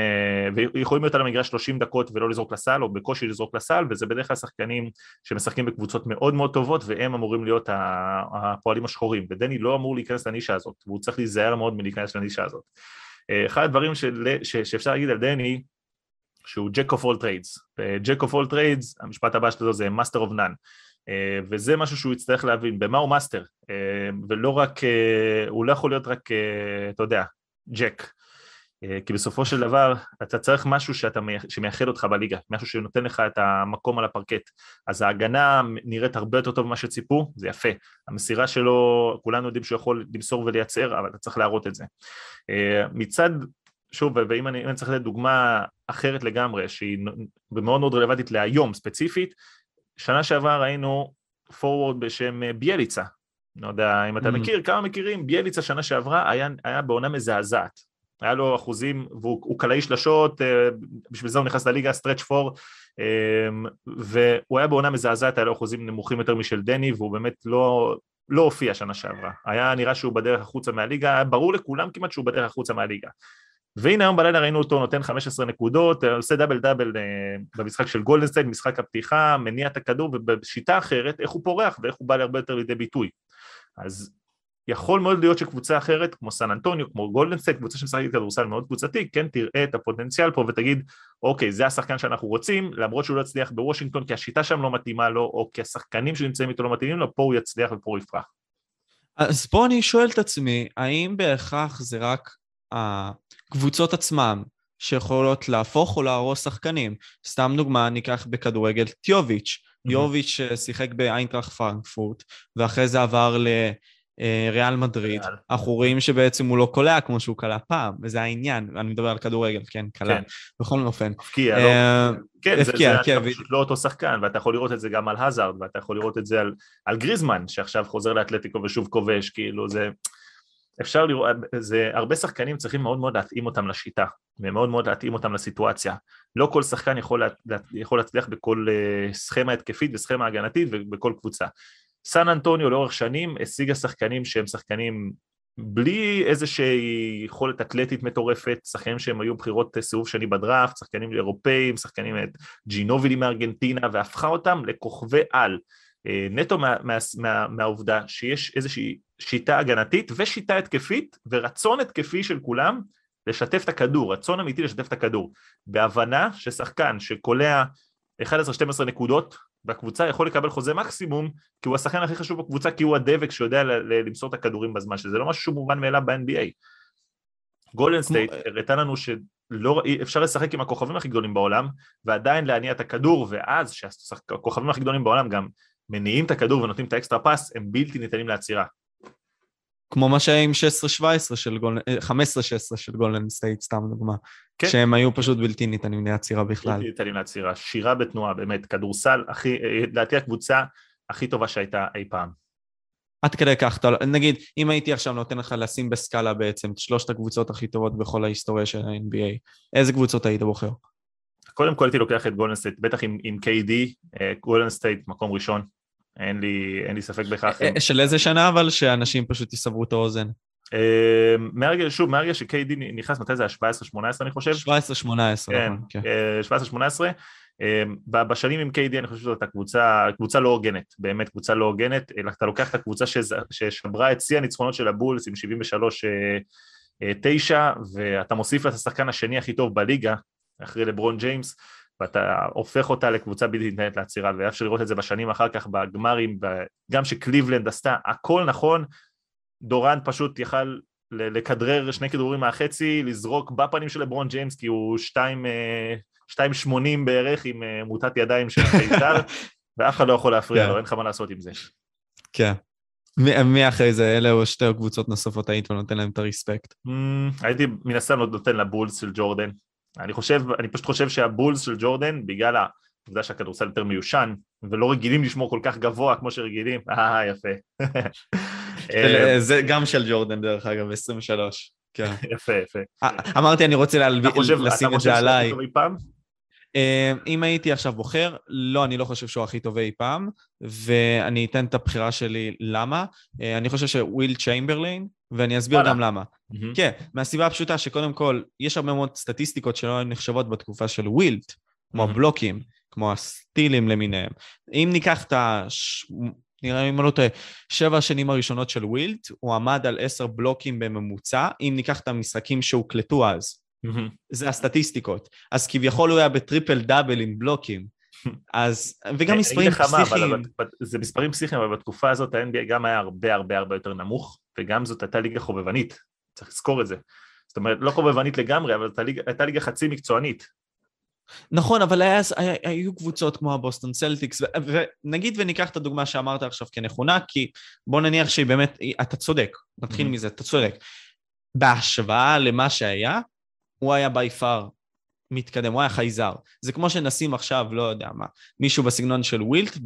ויכולים להיות על המגרש 30 דקות ולא לזרוק לסל, או בקושי לזרוק לסל, וזה בדרך כלל שחקנים שמשחקים בקבוצות מאוד מאוד טובות, והם אמורים להיות הפועלים השחורים, ודני לא אמור להיכנס לנישה הזאת, והוא צריך להיזהר מאוד מלהיכנס לנישה הזאת. אחד הדברים שאפשר להגיד על דני, שהוא Jack of all trades, ו-Jack of all trades, המשפט הבא שלו זה Master of none, וזה משהו שהוא יצטרך להבין, במה הוא מאסטר, ולא רק, הוא לא יכול להיות רק, אתה יודע, Jack, כי בסופו של דבר, אתה צריך משהו שמייחד אותך בליגה, משהו שנותן לך את המקום על הפרקט, אז ההגנה נראית הרבה יותר טוב ממה שציפו, זה יפה, המסירה שלו, כולנו יודעים שהוא יכול למסור ולייצר, אבל אתה צריך להראות את זה. מצד, שוב, ואם אני צריך לתת דוגמה אחרת לגמרי, שהיא מאוד מאוד רלוונטית להיום ספציפית, שנה שעבר ראינו פורוורד בשם ביאליצה, לא יודע אם אתה מכיר, כמה מכירים, ביאליצה שנה שעברה היה בעונה מזעזעת, היה לו אחוזים, והוא קלעי שלשות, בשביל זה הוא נכנס לליגה, סטרץ' פור, והוא היה בעונה מזעזעת, היה לו אחוזים נמוכים יותר משל דני, והוא באמת לא הופיע שנה שעברה, היה נראה שהוא בדרך החוצה מהליגה, היה ברור לכולם כמעט שהוא בדרך החוצה מהליגה. והנה היום בלילה ראינו אותו נותן 15 נקודות, עושה דאבל דאבל במשחק של גולדנסטייט, משחק הפתיחה, מניע את הכדור, ובשיטה אחרת איך הוא פורח ואיך הוא בא להרבה יותר לידי ביטוי. אז יכול מאוד להיות שקבוצה אחרת, כמו סן אנטוניו, כמו גולדנסטייט, קבוצה שמשחקת כדורסל מאוד קבוצתי, כן תראה את הפוטנציאל פה ותגיד, אוקיי, זה השחקן שאנחנו רוצים, למרות שהוא לא יצליח בוושינגטון, כי השיטה שם לא מתאימה לו, או כי השחקנים שנמצאים איתו לא מתאימים לו, פה הוא יצליח ופה הוא יפרח. אז פה אני שואל את עצמי, האם בהכרח זה רק הקבוצות עצמם שיכולות להפוך או להרוס שחקנים? סתם דוגמה, ניקח בכדורגל טיוביץ', יוביץ' שיחק באיינטראכט פרנקפורט, ואחרי זה עבר לריאל מדריד. אנחנו רואים שבעצם הוא לא קולע כמו שהוא קלע פעם, וזה העניין, אני מדבר על כדורגל, כן, קלע, בכל אופן. כן, זה פשוט לא אותו שחקן, ואתה יכול לראות את זה גם על הזארד, ואתה יכול לראות את זה על גריזמן, שעכשיו חוזר לאתלטיקו ושוב כובש, כאילו זה... אפשר לראות, זה, הרבה שחקנים צריכים מאוד מאוד להתאים אותם לשיטה, ומאוד מאוד להתאים אותם לסיטואציה. לא כל שחקן יכול להצליח בכל סכמה התקפית וסכמה הגנתית ובכל קבוצה. סן אנטוניו לאורך שנים השיגה שחקנים שהם שחקנים בלי איזושהי יכולת אתלטית מטורפת, שחקנים שהם היו בחירות סיבוב שני בדראפט, שחקנים אירופאים, שחקנים את ג'ינובילי מארגנטינה, והפכה אותם לכוכבי על. נטו מהעובדה שיש איזושהי שיטה הגנתית ושיטה התקפית ורצון התקפי של כולם לשתף את הכדור, רצון אמיתי לשתף את הכדור, בהבנה ששחקן שקולע 11-12 נקודות בקבוצה יכול לקבל חוזה מקסימום, כי הוא השחקן הכי חשוב בקבוצה, כי הוא הדבק שיודע למסור את הכדורים בזמן, שזה לא משהו מובן מאליו ב-NBA. גולדן סטייט הראתה לנו שאפשר לשחק עם הכוכבים הכי גדולים בעולם, ועדיין להניע את הכדור, ואז שהכוכבים הכי גדולים בעולם גם מניעים את הכדור ונותנים את האקסטרה פס, הם בלתי ניתנים לעצירה. כמו מה שהיה עם 16-17 של גולדן, 15-16 של גולדן סטייט, סתם דוגמה, שהם היו פשוט בלתי ניתנים לעצירה בכלל. בלתי ניתנים לעצירה, שירה בתנועה, באמת, כדורסל, לדעתי הקבוצה הכי טובה שהייתה אי פעם. עד כדי כך, נגיד, אם הייתי עכשיו נותן לך לשים בסקאלה בעצם, שלושת הקבוצות הכי טובות בכל ההיסטוריה של ה-NBA, איזה קבוצות היית בוחר? קודם כל הייתי לוקח את גולדן סטייט, בטח עם KD, גולדן סטייט מקום ראשון, אין לי ספק בכך. של איזה שנה אבל שאנשים פשוט יסברו את האוזן? מהרגע ש-KD נכנס, מתי זה היה? 17-18 אני חושב? 17-18, בשנים עם KD אני חושב שזאת קבוצה לא הוגנת, באמת קבוצה לא הוגנת, אתה לוקח את הקבוצה ששברה את שיא הניצחונות של הבולס עם 73-9, ואתה מוסיף לה את השחקן השני הכי טוב בליגה, אחרי לברון ג'יימס, ואתה הופך אותה לקבוצה בלתי ניתנת לעצירה, ואפשר לראות את זה בשנים אחר כך בגמרים, גם שקליבלנד עשתה הכל נכון, דורנט פשוט יכל לכדרר שני כדרורים מהחצי, לזרוק בפנים של לברון ג'יימס, כי הוא 2.80 בערך עם מוטת ידיים של החייזר, ואף אחד לא יכול להפריע לו, אין לך מה לעשות עם זה. כן. מי אחרי זה, אלה או שתי קבוצות נוספות היית ונותן להם את הרספקט? הייתי מן הסתם נותן לבולס של ג'ורדן. אני פשוט חושב שהבולס של ג'ורדן, בגלל העובדה שהכדורסל יותר מיושן, ולא רגילים לשמור כל כך גבוה כמו שרגילים, יפה. זה גם של ג'ורדן דרך אגב, 23. יפה. אמרתי, אני רוצה לשים את זה עליי. אם הייתי עכשיו בוחר, לא, אני לא חושב שהוא הכי טוב אי פעם, ואני אתן את הבחירה שלי למה. אני חושב שוויל צ'יימברליין, ואני אסביר גם למה. כן, מהסיבה הפשוטה שקודם כל, יש הרבה מאוד סטטיסטיקות שלא נחשבות בתקופה של ווילט, כמו הבלוקים, כמו הסטילים למיניהם. אם ניקח את נראה אם אני לא טועה, 7 השנים הראשונות של ווילט, הוא עמד על 10 בלוקים בממוצע, אם ניקח את המשחקים שהוקלטו אז. זה הסטטיסטיקות. אז כביכול הוא היה בטריפל דאבל עם בלוקים. וגם מספרים פסיכיים. זה מספרים פסיכיים, אבל בתקופה הזאת ה-NBA גם היה הרבה הרבה הרבה יותר נמוך, וגם זאת הייתה ליגה חובבנית. צריך לזכור את זה. זאת אומרת, לא חובבנית לגמרי, אבל הייתה ליגה חצי מקצוענית. נכון, אבל היו קבוצות כמו הבוסטון סלטיקס, ונגיד וניקח את הדוגמה שאמרת עכשיו כנכונה, כי בוא נניח שהיא באמת, אתה צודק, נתחיל מזה, אתה צודק. בהשוואה למה שהיה, הוא היה ביפר מתקדם, הוא היה חייזר. זה כמו שנשים עכשיו, לא יודע מה, מישהו בסגנון של ווילט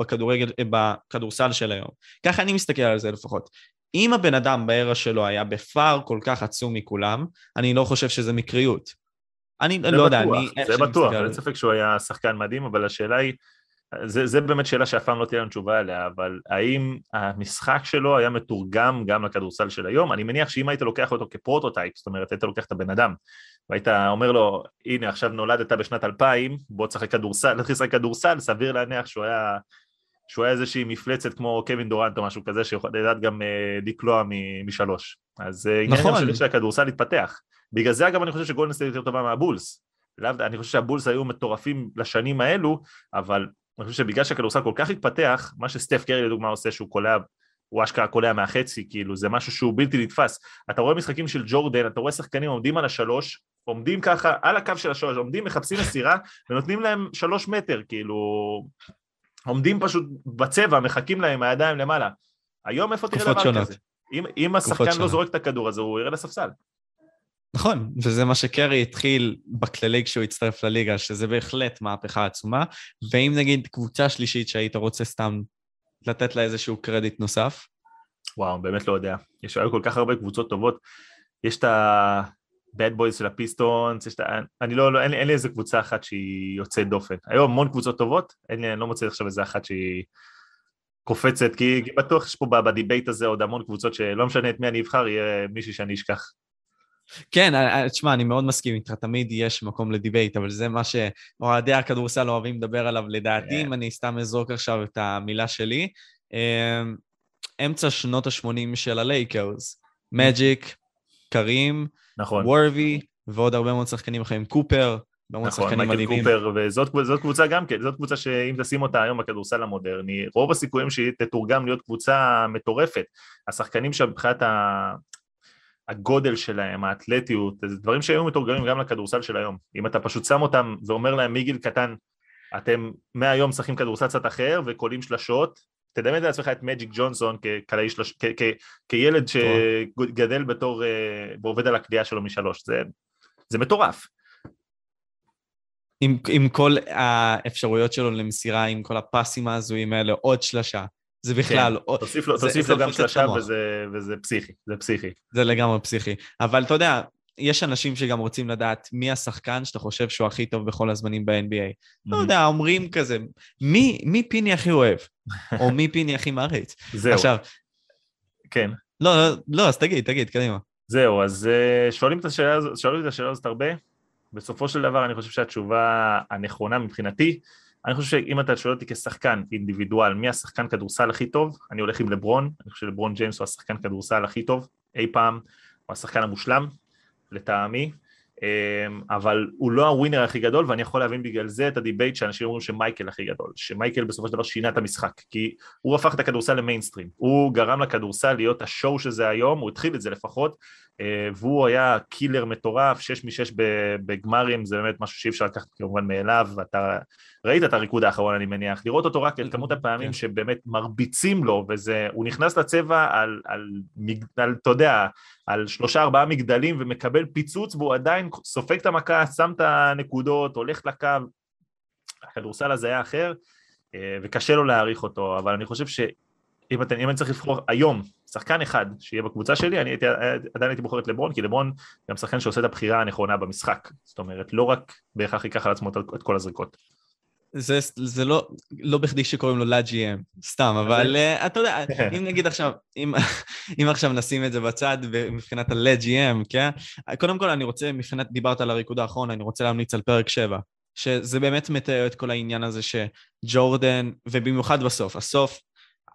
בכדורסל של היום. ככה אני מסתכל על זה לפחות. אם הבן אדם בעירה שלו היה בפר כל כך עצום מכולם, אני לא חושב שזה מקריות. אני לא יודע, זה בטוח, אני ספק שהוא היה שחקן מדהים, אבל השאלה היא, זה באמת שאלה שהפעם לא תהיה לנו תשובה עליה, אבל האם המשחק שלו היה מתורגם גם לכדורסל של היום? אני מניח שאם היית לוקח אותו כפרוטוטייפ, זאת אומרת, היית לוקח את הבן אדם, והיית אומר לו, הנה, עכשיו נולדת בשנת 2000, בוא תשחק כדורסל, להתחיל לשחק כדורסל, סביר להניח שהוא היה איזושהי מפלצת כמו קווין דורנט או משהו כזה, שיכול לדעת גם לקלוע משלוש. אז עניין של הכדורסל התפתח. בגלל זה, אגב, אני חושב שגולדן סטייט יותר טובה מהבולס. אני חושב שהבולס היו מטורפים לשנים האלו, אבל אני חושב שבגלל שהכדורסל כל כך התפתח, מה שסטף קרי לדוגמה עושה, שהוא קולע, הוא אשכרה קולע מהחצי, כאילו, זה משהו שהוא בלתי נתפס. אתה רואה משחקים של ג'ורדן, אתה רואה שחקנים עומדים על השלוש, עומדים ככה, על הקו של השלוש, עומדים, מחפשים הסירה, ונותנים להם 3 מטר, כאילו, עומדים פשוט בצבע, מחכים להם הידיים למעלה. היום איפה תראה דבר כזה? אם השחקן לא זורק את הכדור הזה, הוא יראה לספסל. נכון, וזה מה שקרי התחיל בכללי כשהוא הצטרף לליגה, שזה בהחלט מהפכה עצומה, ואם נגיד קבוצה שלישית שהיית רוצה סתם לתת לה איזשהו קרדיט נוסף? וואו, באמת לא יודע. יש כל כך הרבה קבוצות טובות, יש את ה-Bad Boys של הפיסטונס, אני לא, אין לי איזה קבוצה אחת שהיא יוצאת דופן. היום המון קבוצות טובות, אני לא מוצא עכשיו איזה אחת שהיא קופצת, כי בטוח יש פה בדיבייט הזה עוד המון קבוצות שלא משנה את מי אני אבחר, יהיה מישהי שאני אשכח. כן, תשמע, אני מאוד מסכים איתך, תמיד יש מקום לדיבייט, אבל זה מה שאוהדי הכדורסל אוהבים לדבר עליו לדעתי, אם אני סתם אזרוק עכשיו את המילה שלי, אמצע שנות ה-80 של הלייקרס, מג'יק, קרים, וורבי, ועוד הרבה מאוד שחקנים אחרים, קופר, נכון, מייקל קופר, וזאת קבוצה גם כן, זאת קבוצה שאם תשים אותה היום בכדורסל המודרני, רוב הסיכויים שהיא תתורגם להיות קבוצה מטורפת, השחקנים שבחיית הגודל שלהם, האתלטיות, זה דברים שהיו מתורגרים גם לכדורסל של היום. אם אתה פשוט שם אותם ואומר להם מגיל קטן, אתם מהיום שחקים כדורסל קצת אחר וקולים שלשות, תדמיין לעצמך את מג'יק ג'ונסון כילד שגדל בתור, ועובד על הקליעה שלו משלוש. זה מטורף. עם כל האפשרויות שלו למסירה, עם כל הפסים הזויים האלה, עוד שלשה. זה בכלל... תוסיף לו גם שלושה וזה פסיכי, זה פסיכי. זה לגמרי פסיכי. אבל אתה יודע, יש אנשים שגם רוצים לדעת מי השחקן שאתה חושב שהוא הכי טוב בכל הזמנים ב-NBA. לא יודע, אומרים כזה, מי פיני הכי אוהב? או מי פיני הכי מעריץ? זהו. עכשיו... כן. לא, אז תגיד, קדימה. זהו, אז שואלים את השאלה הזאת הרבה. בסופו של דבר אני חושב שהתשובה הנכונה מבחינתי, אני חושב שאם אתה שואל אותי כשחקן אינדיבידואל, מי השחקן כדורסל הכי טוב, אני הולך עם לברון, אני חושב שלברון ג'יימס הוא השחקן כדורסל הכי טוב, אי פעם הוא השחקן המושלם, לטעמי, אבל הוא לא הווינר הכי גדול, ואני יכול להבין בגלל זה את הדיבייט שאנשים אומרים שמייקל הכי גדול, שמייקל בסופו של דבר שינה את המשחק, כי הוא הפך את הכדורסל למיינסטרים, הוא גרם לכדורסל להיות השואו שזה היום, הוא התחיל את זה לפחות, והוא היה קילר מטורף, 6-6 בגמרים, זה באמת משהו שאי אפשר לקחת כמובן מאליו, ואתה ראית את הריקוד האחרון אני מניח, לראות אותו רק את כמות הפעמים שבאמת מרביצים לו, והוא נכנס לצבע על, אתה יודע, על 3-4 מגדלים ומקבל פיצוץ, והוא עדיין סופק את המכה, שם את הנקודות, הולך לקו, הכדורסל הזה היה אחר, וקשה לו להעריך אותו, אבל אני חושב ש... אם אני צריך לבחור היום, שחקן אחד שיהיה בקבוצה שלי, אני עדיין הייתי בוחר את לברון, כי לברון גם שחקן שעושה את הבחירה הנכונה במשחק. זאת אומרת, לא רק בהכרח ייקח על עצמו את כל הזריקות. זה לא בכדי שקוראים לו ל-GM, סתם, אבל אתה יודע, אם נגיד עכשיו, אם עכשיו נשים את זה בצד, מבחינת ה-GM, כן? קודם כל אני רוצה, מבחינת דיברת על הריקוד האחרון, אני רוצה להמליץ על פרק 7, שזה באמת מתאר את כל העניין הזה שג'ורדן, ובמיוחד בסוף,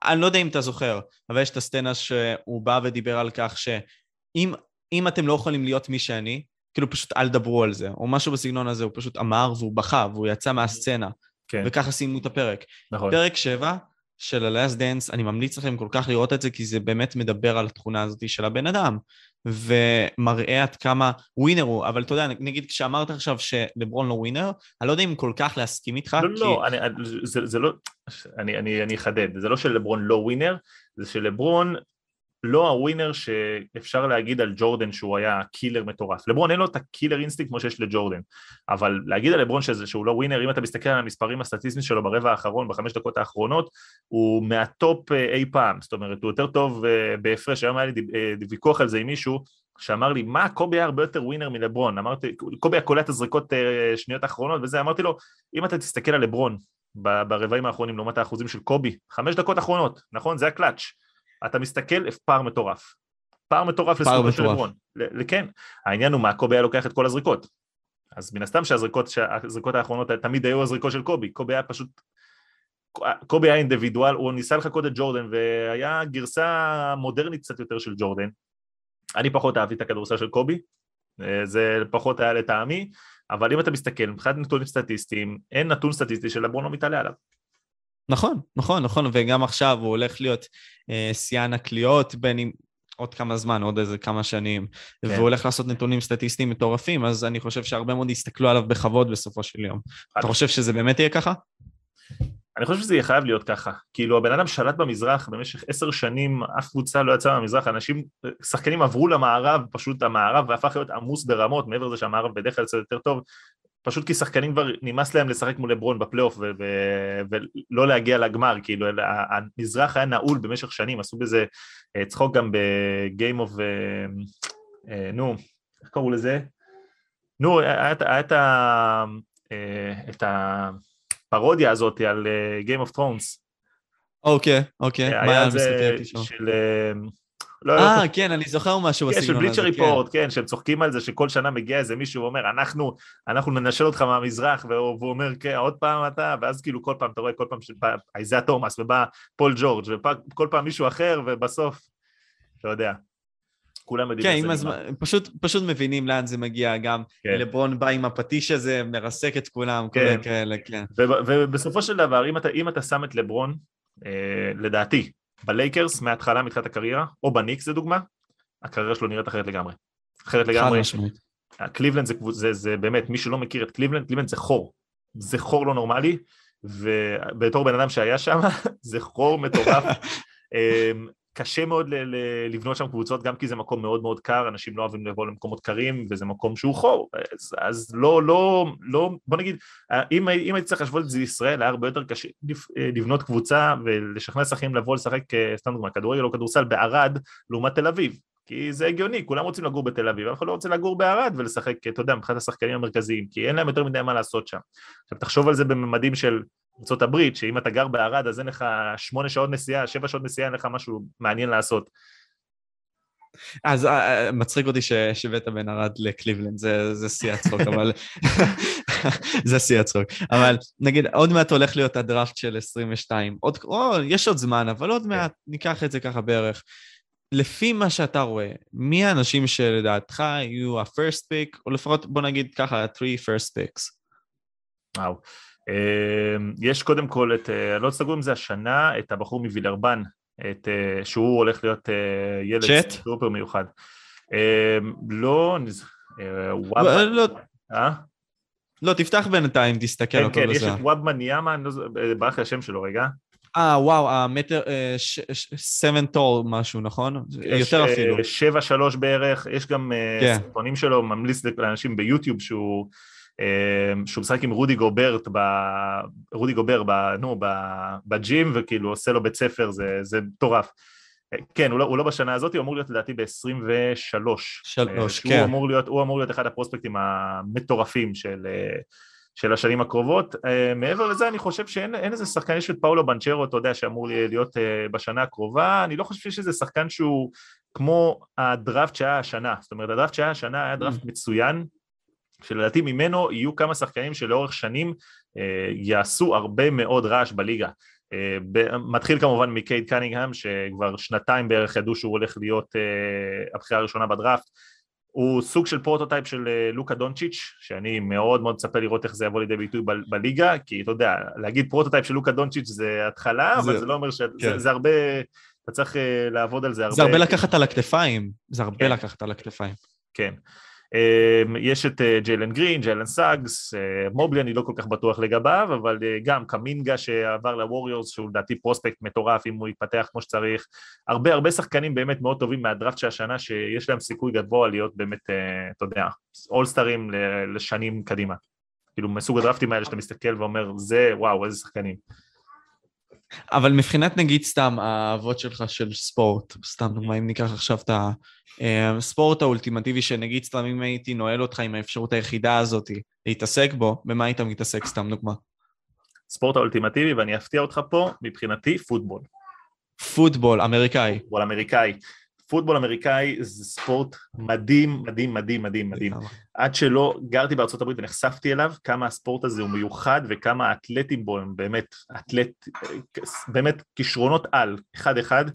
אני לא יודע אם אתה זוכר, אבל יש את הסצנה שהוא בא ודיבר על כך שאם אתם לא יכולים להיות מי שאני, כאילו פשוט אל דברו על זה, או משהו בסגנון הזה, הוא פשוט אמר והוא בכה, והוא יצא מהסצנה, כן. וככה סיימו את הפרק. נכון. פרק 7 של ה-Last Dance, אני ממליץ לכם כל כך לראות את זה, כי זה באמת מדבר על התכונה הזאת של הבן אדם, ומראה עד כמה ווינר הוא, אבל אתה יודע, נגיד כשאמרת עכשיו שלברון לא ווינר, אני לא יודע אם כל כך להסכים איתך. לא, כי... לא, זה לא, אני אחדד, זה לא שלברון לא ווינר, זה שלברון לא הווינר שאפשר להגיד על ג'ורדן שהוא היה קילר מטורף. לברון אין לו את הקילר אינסטינקט כמו שיש לג'ורדן, אבל להגיד על לברון שהוא לא ווינר, אם אתה מסתכל על המספרים הסטטיסטיים שלו ברבע האחרון, ב5 דקות האחרונות, הוא מהטופ אי פעם, זאת אומרת, הוא יותר טוב בהפרש, היום היה לי ויכוח על זה עם מישהו, שאמר לי, מה, קובי היה הרבה יותר ווינר מלברון, אמרתי, קובי הקולע את הזריקות שניות האחרונות, וזה, אמרתי לו, אם אתה תסתכל על לברון, ברבעים האחרונים, לעומת האחוזים של קובי, 5 דקות אחרונות, נכון? זה הקלאץ'. אתה מסתכל, פער מטורף. פער מטורף לסקור של לברון. כן, העניין הוא מה, קובי היה לוקח את כל הזריקות. אז מן הסתם שהזריקות האחרונות תמיד היו הזריקות של קובי. קובי היה פשוט, קובי היה אינדיבידואל, הוא ניסה לחכות את ג'ורדן, והיה גרסה מודרנית קצת יותר של ג'ורדן. אני פחות אהבתי את הכדורסל של קובי, זה פחות היה לטעמי, אבל אם אתה מסתכל, מבחינת נתונים סטטיסטיים, אין נתון סטטיסטי של לברון לא מתעלה עליו. נכון, וגם עכשיו הוא הולך להיות שיאן הקליעות בין עוד כמה זמן, עוד איזה כמה שנים, והוא הולך לעשות נתונים סטטיסטיים מטורפים, אז אני חושב שהרבה מאוד יסתכלו עליו בכבוד בסופו של יום. אתה חושב שזה באמת יהיה ככה? אני חושב שזה חייב להיות ככה, כאילו הבן אדם שלט במזרח במשך 10 שנים, אף קבוצה לא יצאה מהמזרח, אנשים, שחקנים עברו למערב, פשוט המערב והפך להיות עמוס ברמות, מעבר לזה שהמערב בדרך כלל יצא יותר טוב, פשוט כי שחקנים כבר נמאס להם לשחק מול לברון בפלייאוף ולא להגיע לגמר, כאילו המזרח היה נעול במשך שנים, עשו בזה צחוק גם בגיים אוף, נו, איך קראו לזה? נו, היה את ה... פרודיה הזאת על Game of Thrones. אוקיי. היה זה של... כן, אני זוכר משהו בסגנון הזה. של בליצ'ר ריפורט, כן, שהם צוחקים על זה, שכל שנה מגיע איזה מישהו ואומר, אנחנו ננשל אותך מהמזרח, והוא אומר, כן, עוד פעם אתה, ואז כאילו כל פעם, אתה רואה, כל פעם שבא איזה תומאס, ובא פול ג'ורג' וכל פעם מישהו אחר, ובסוף, לא יודע. כן, פשוט מבינים לאן זה מגיע, גם לברון בא עם הפטיש הזה, מרסק את כולם, כולם כאלה, כן. ובסופו של דבר, אם אתה שם את לברון, לדעתי, בלייקרס, מההתחלה, מתחילת הקריירה, או בניקס, לדוגמה, הקריירה שלו נראית אחרת לגמרי. אחרת לגמרי. קליבלנד זה באמת, מי שלא מכיר את קליבלנד, קליבלנד זה חור. זה חור לא נורמלי, ובתור בן אדם שהיה שם, זה חור מטורף. קשה מאוד לבנות שם קבוצות, גם כי זה מקום מאוד מאוד קר, אנשים לא אוהבים לבוא למקומות קרים, וזה מקום שהוא חור, אז לא, בוא נגיד, אם הייתי צריך לשבות את זה ישראל, היה הרבה יותר קשה לבנות קבוצה, ולשכנע שחקנים לבוא לשחק, סתם דוגמה, כדורגל או כדורסל בערד, לעומת תל אביב, כי זה הגיוני, כולם רוצים לגור בתל אביב, אנחנו לא רוצים לגור בערד ולשחק, אתה יודע, מבחינת השחקנים המרכזיים, כי אין להם יותר מדי מה לעשות שם. עכשיו, תחשוב על זה בממדים של ארצות הברית, שאם אתה גר בערד, אז אין לך 8 שעות נסיעה, 7 שעות נסיעה, אין לך משהו מעניין לעשות. אז מצחיק אותי ששבית בין ערד לקליבלנד, זה שיא הצחוק, אבל... זה שיא הצחוק. אבל נגיד, עוד מעט הולך להיות הדראפט של 22. יש עוד זמן, אבל עוד מעט ניקח את זה ככה בערך. לפי מה שאתה רואה, מי האנשים שלדעתך יהיו ה-first pick, או לפחות בוא נגיד ככה, 3 first picks? וואו. יש קודם כל את, לא סגור עם זה השנה, את הבחור מבילרבן, שהוא הולך להיות ילד סופר מיוחד. לא, תפתח בינתיים, תסתכל על כל זה. יש את וואבמן ניאמן, ברח לי השם שלו רגע. וואו, המטר, 7 tall משהו, נכון? יותר אפילו. 7-3 בערך, יש גם סרטונים שלו, ממליץ לאנשים ביוטיוב שהוא משחק עם רודי גובר בג'ים, וכאילו עושה לו בית ספר, זה טורף. כן, הוא לא בשנה הזאת, הוא אמור להיות לדעתי ב-23. כן. הוא אמור להיות אחד הפרוספקטים המטורפים של השנים הקרובות. מעבר לזה, אני חושב שאין איזה שחקן, יש את פאולו בנצ'רו, אתה יודע, שאמור להיות בשנה הקרובה, אני לא חושב שזה שחקן שהוא כמו הדראפט שהיה השנה, זאת אומרת, הדראפט שהיה השנה היה דראפט מצוין, שלדעתי ממנו יהיו כמה שחקנים שלאורך שנים יעשו הרבה מאוד רעש בליגה. מתחיל כמובן מקייד קנינגהם, שכבר 2 בערך ידעו שהוא הולך להיות הבחירה הראשונה בדראפט, הוא סוג של פרוטוטייפ של לוקה דונצ'יץ', שאני מאוד מאוד מצפה לראות איך זה יבוא לידי ביטוי בליגה, כי אתה יודע, להגיד פרוטוטייפ של לוקה דונצ'יץ' זה התחלה, אבל זה לא אומר שזה הרבה, אתה צריך לעבוד על זה הרבה. זה הרבה לקחת על הכתפיים, כן. יש את ג'יילן גרין, ג'יילן סאגס, מובלי אני לא כל כך בטוח לגביו, אבל גם קמינגה שעבר לווריורס, שהוא לדעתי פרוספקט מטורף אם הוא יתפתח כמו שצריך, הרבה שחקנים באמת מאוד טובים מהדראפט של השנה שיש להם סיכוי גבוה להיות באמת, אתה יודע, אולסטרים לשנים קדימה, כאילו מסוג הדראפטים האלה שאתה מסתכל ואומר זה וואו איזה שחקנים. אבל מבחינת נגיד סתם האהבות שלך של ספורט, סתם דוגמא אם ניקח עכשיו את הספורט האולטימטיבי שנגיד סתם אם הייתי נועל אותך עם האפשרות היחידה הזאת להתעסק בו, במה היית מתעסק סתם דוגמא? ספורט האולטימטיבי ואני אפתיע אותך פה, מבחינתי פוטבול. פוטבול אמריקאי. פוטבול אמריקאי זה ספורט מדהים. עד שלא גרתי בארצות הברית ונחשפתי אליו, כמה הספורט הזה הוא מיוחד וכמה האתלטים בו הם באמת כישרונות על, אחד.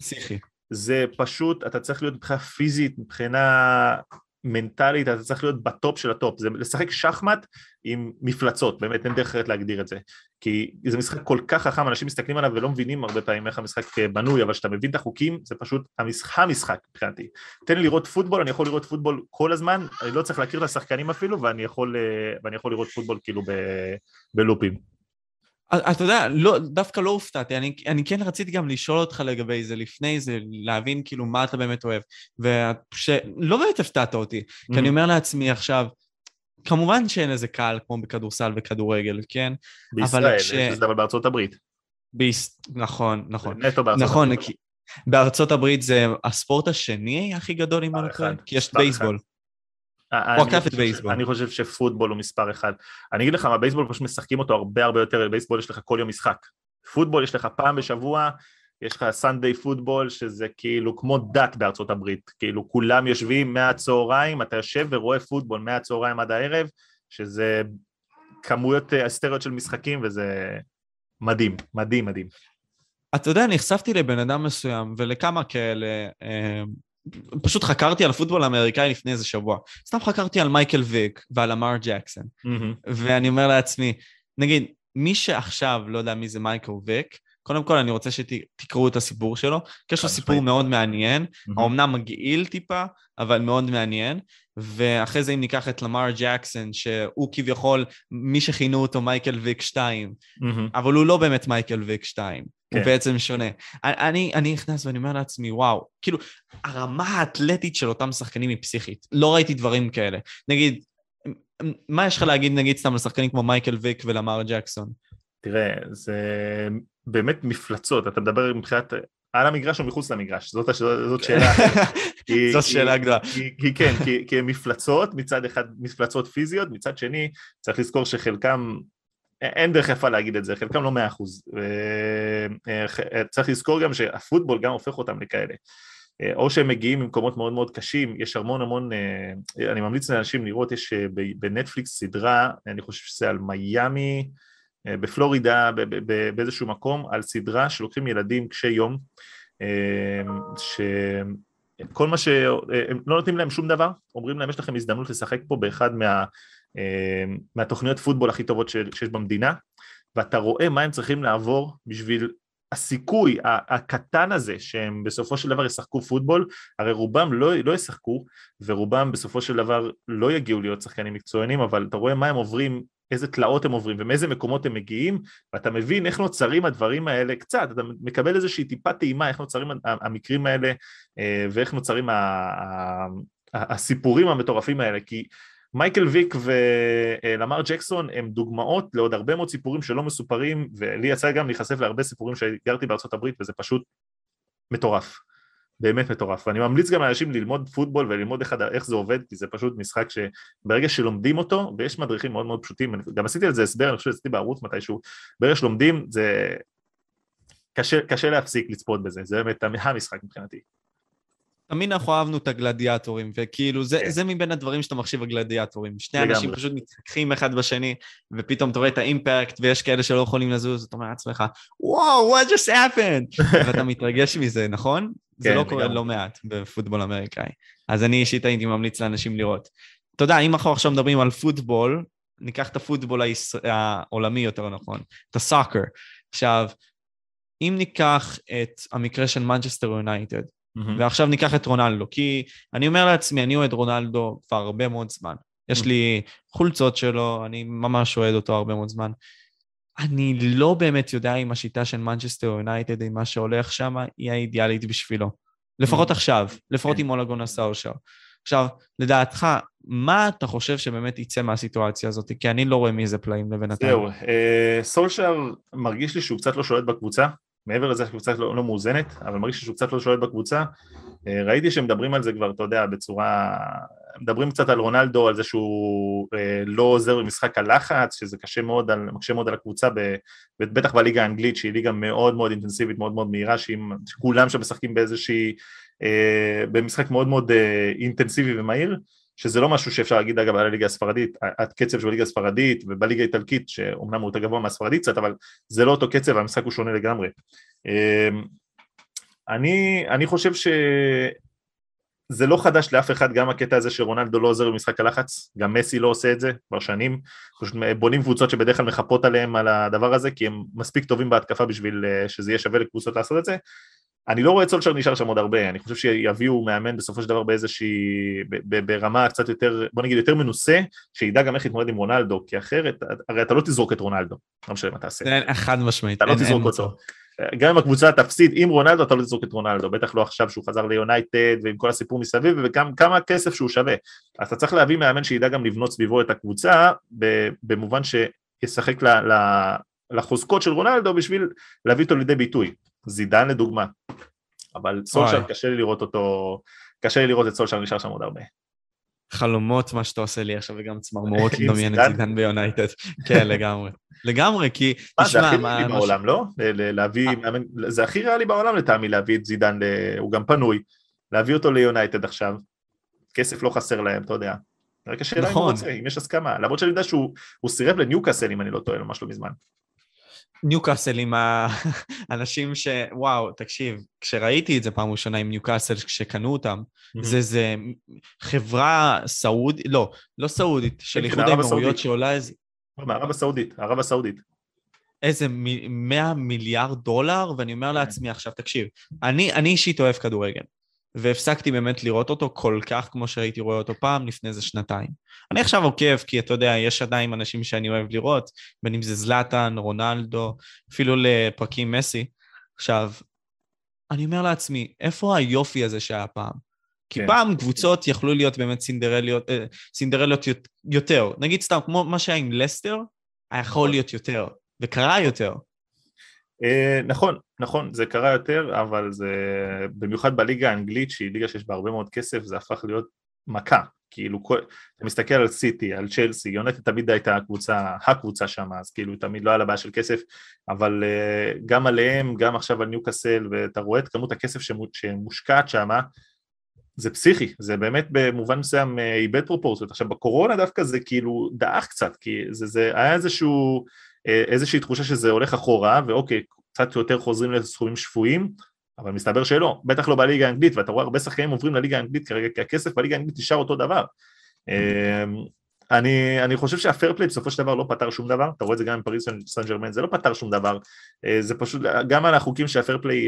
זה פשוט, אתה צריך להיות מבחינה פיזית, מבחינה מנטלית, אתה צריך להיות בטופ של הטופ, זה לשחק שחמט עם מפלצות, באמת אין דרך אחרת להגדיר את זה, כי זה משחק כל כך חכם, אנשים מסתכלים עליו ולא מבינים הרבה פעמים איך המשחק בנוי, אבל שאתה מבין את החוקים, זה פשוט המשחק מבחינתי. תן לי לראות פוטבול, אני יכול לראות פוטבול כל הזמן, אני לא צריך להכיר את השחקנים אפילו, ואני יכול לראות פוטבול כאילו בלופים. אתה יודע, דווקא לא הופתעתי, אני כן רציתי גם לשאול אותך לגבי זה לפני זה, להבין כאילו מה אתה באמת אוהב, ולא באמת הפתעת אותי, כי אני אומר לעצמי עכשיו, כמובן שאין איזה קהל כמו בכדורסל וכדורגל, כן? בישראל, אבל בארצות הברית. נכון, נכון. נכון, בארצות הברית זה הספורט השני הכי גדול, אם אני חושב, כי יש בייסבול. אני חושב שפוטבול הוא מספר אחד. אני אגיד לך, הבייסבול פשוט משחקים אותו הרבה הרבה יותר, בייסבול יש לך כל יום משחק. פוטבול יש לך פעם בשבוע, יש לך סנדיי פוטבול, שזה כאילו כמו דת בארצות הברית, כאילו כולם יושבים מהצהריים, אתה יושב ורואה פוטבול מהצהריים עד הערב, שזה כמויות אסטריות של משחקים, וזה מדהים, מדהים, מדהים. אתה יודע, נחשפתי לבן אדם מסוים, ולכמה כאלה... פשוט חקרתי על הפוטבול האמריקאי לפני איזה שבוע, סתם חקרתי על מייקל ויק ועל אמר ג'קסון, ואני אומר לעצמי, נגיד, מי שעכשיו לא יודע מי זה מייקל ויק, קודם כל אני רוצה שתקראו את הסיפור שלו, כי יש לו סיפור מאוד מעניין, האומנם מגעיל טיפה, אבל מאוד מעניין, ואחרי זה אם ניקח את למר ג'קסון, שהוא כביכול מי שכינו אותו מייקל ויק 2, אבל הוא לא באמת מייקל ויק 2, הוא בעצם שונה. אני נכנס ואני אומר לעצמי, וואו, כאילו, הרמה האתלטית של אותם שחקנים היא פסיכית. לא ראיתי דברים כאלה. נגיד, מה יש לך להגיד, נגיד, סתם לשחקנים כמו מייקל ויק ולמר ג'קסון? תראה, זה באמת מפלצות. אתה מדבר מבחינת, על המגרש או מחוץ למגרש? זאת שאלה. זאת שאלה גדולה. כן, כי הם מפלצות, מצד אחד מפלצות פיזיות, מצד שני, צריך לזכור שחלקם... אין דרך יפה להגיד את זה, חלקם לא 100%. צריך לזכור גם שהפוטבול גם הופך אותם לכאלה. או שהם מגיעים ממקומות מאוד מאוד קשים, יש המון, אני ממליץ לאנשים לראות, יש בנטפליקס סדרה, אני חושב שזה על מייאמי, בפלורידה, באיזשהו מקום, על סדרה שלוקחים ילדים קשי יום, שכל מה שהם לא נותנים להם שום דבר, אומרים להם, יש לכם הזדמנות לשחק פה באחד מהתוכניות פוטבול הכי טובות שיש במדינה, ואתה רואה מה הם צריכים לעבור בשביל הסיכוי הקטן הזה, שהם בסופו של דבר ישחקו פוטבול, הרי רובם לא ישחקו, ורובם בסופו של דבר לא יגיעו להיות שחקנים מקצוענים, אבל אתה רואה מה הם עוברים, איזה תלאות הם עוברים, ומאיזה מקומות הם מגיעים, ואתה מבין איך נוצרים הדברים האלה קצת, אתה מקבל איזושהי טיפה טעימה, איך נוצרים המקרים האלה, ואיך נוצרים הסיפורים המטורפים האלה, כי מייקל ויק ולמר ג'קסון הם דוגמאות לעוד הרבה מאוד סיפורים שלא מסופרים, ולי יצא גם להיחשף להרבה סיפורים שגרתי בארצות הברית, וזה פשוט מטורף, באמת מטורף. ואני ממליץ גם לאנשים ללמוד פוטבול וללמוד איך זה עובד, כי זה פשוט משחק שברגע שלומדים אותו, ויש מדריכים מאוד מאוד פשוטים, גם עשיתי על זה הסבר, אני חושב שעשיתי בערוץ מתישהו, ברגע שלומדים, זה קשה להפסיק לצפות בזה, זה באמת המשחק מבחינתי. תמיד אנחנו אהבנו את הגלדיאטורים, וכאילו זה מבין הדברים שאתה מחשיב הגלדיאטורים. שני אנשים פשוט מתחככים אחד בשני, ופתאום אתה רואה את האימפקט, ויש כאלה שלא יכולים לזוז, אתה אומר לעצמך, וואו, what just happened? ואתה מתרגש מזה, נכון? זה לא קורה לא מעט בפוטבול אמריקאי. אז אני אישית הייתי ממליץ לאנשים לראות. אתה יודע, אם אנחנו עכשיו מדברים על פוטבול, ניקח את הפוטבול העולמי יותר נכון, את הסאקר. עכשיו, אם ניקח את המקרה של מנצ'סטר יונייטד, ועכשיו ניקח את רונלדו, כי אני אומר לעצמי, אני אוהד רונלדו כבר הרבה מאוד זמן. יש לי חולצות שלו, אני ממש אוהד אותו הרבה מאוד זמן. אני לא באמת יודע אם השיטה של מנצ'סטר יונייטד, עם מה שהולך שם, היא האידיאלית בשבילו. לפחות עכשיו, לפחות עם אולה גונר סולשייר. עכשיו, לדעתך, מה אתה חושב שבאמת יצא מהסיטואציה הזאת? כי אני לא רואה מי זה פלאים לבינתיים. זהו, סולשייר מרגיש לי שהוא קצת לא שולט בקבוצה, מעבר לזה שקבוצה לא מאוזנת, אבל מרגיש שהוא קצת לא שולט בקבוצה. ראיתי שמדברים על זה כבר, אתה יודע, בצורה... מדברים קצת על רונלדו, על זה שהוא לא עוזר במשחק הלחץ, שזה קשה מאוד על, מקשה מאוד על הקבוצה, בטח בליגה האנגלית, שהיא ליגה מאוד מאוד אינטנסיבית, מאוד מאוד מהירה, שכולם שמשחקים באיזושהי, במשחק מאוד מאוד אינטנסיבי ומהיר, שזה לא משהו שאפשר להגיד, אגב, על הליגה הספרדית, הקצב של הליגה הספרדית, ובליגה האיטלקית, שאומנם הוא יותר גבוה מהספרדית קצת, אבל זה לא אותו קצב, המשחק הוא שונה לגמרי. אני חושב שזה לא חדש לאף אחד, גם הקטע הזה שרונלדו לא עוזר במשחק הלחץ, גם מסי לא עושה את זה, כבר שנים, בונים קבוצות שבדרך כלל מחפות עליהם על הדבר הזה, כי הם מספיק טובים בהתקפה בשביל שזה יהיה שווה לקבוצות לעשות את זה, אני לא רואה צולשר נשאר שם עוד הרבה, אני חושב שיביאו מאמן בסופו של דבר באיזושהי, ברמה קצת יותר, בוא נגיד יותר מנוסה, שידע גם איך להתמודד עם רונלדו, כי אחרת, הרי אתה לא תזרוק את רונלדו, לא משנה מה תעשה. חד משמעית. אתה לא תזרוק אותו. גם אם הקבוצה תפסיד עם רונלדו, אתה לא תזרוק את רונלדו, בטח לא עכשיו שהוא חזר ליונייטד, ועם כל הסיפור מסביב, וגם כמה כסף שהוא שווה. אז אתה צריך להביא מאמן שידע גם לבנות סביבו את הקבוצה, במובן שישחק לחוזקות של רונלדו, בשביל להביא אותו לידי ביטוי. זידן לדוגמה, אבל סולשר קשה לי לראות אותו, קשה לי לראות את סולשר נשאר שם עוד הרבה. חלומות מה שאתה עושה לי עכשיו, וגם צמרמורות לדמיין את זידן ביונייטד, כן לגמרי, לגמרי כי... זה הכי ריאלי בעולם, לא? זה הכי ריאלי בעולם לטעמי להביא את זידן, הוא גם פנוי, להביא אותו ליונייטד עכשיו, כסף לא חסר להם, אתה יודע, רק השאלה אם הוא רוצה, אם יש הסכמה, למרות שאני יודע שהוא סירב לניוקאסל אם אני לא טועה, ממש לא מזמן. ניוקאסל עם האנשים ש... וואו, תקשיב, כשראיתי את זה פעם ראשונה עם ניוקאסל, כשקנו אותם, זה חברה סעודית, לא סעודית, של איחוד האמירויות שעולה איזה... ערב הסעודית. איזה $100 מיליארד, ואני אומר לעצמי עכשיו, תקשיב, אני אישית אוהב כדורגל, והפסקתי באמת לראות אותו כל כך כמו שהייתי רואה אותו פעם לפני איזה שנתיים. אני עכשיו עוקב, כי אתה יודע, יש עדיין אנשים שאני אוהב לראות, בין אם זה זלאטן, רונלדו, אפילו לפרקים מסי. עכשיו, אני אומר לעצמי, איפה היופי הזה שהיה פעם? כי פעם קבוצות יכלו להיות באמת סינדרליות יותר. נגיד סתם, כמו מה שהיה עם לסטר, היה יכול להיות יותר, וקרה יותר. נכון, זה קרה יותר, אבל זה, במיוחד בליגה האנגלית, שהיא ליגה שיש בה הרבה מאוד כסף, זה הפך להיות מכה, כאילו, אתה מסתכל על סיטי, על צ'לסי, יונייטד תמיד הייתה הקבוצה שם, אז כאילו, תמיד לא היה לה בעיה של כסף, אבל גם עליהם, גם עכשיו על ניוקאסל, ואתה רואה את כמות הכסף שמושקעת שם, זה פסיכי, זה באמת במובן מסוים איבד פרופורציות, עכשיו בקורונה דווקא זה כאילו דאח קצת, כי זה היה איזושהי תחושה שזה הולך אחורה, ואוקיי, קצת יותר חוזרים לסכומים שפויים, אבל מסתבר שלא, בטח לא בליגה האנגלית, ואתה רואה הרבה שחקנים עוברים לליגה האנגלית כרגע, כי הכסף בליגה האנגלית נשאר אותו דבר. אני חושב שהפרפליי בסופו של דבר לא פתר שום דבר, אתה רואה את זה גם עם פריז סן ז'רמן, זה לא פתר שום דבר, זה פשוט, גם על החוקים שהפרפליי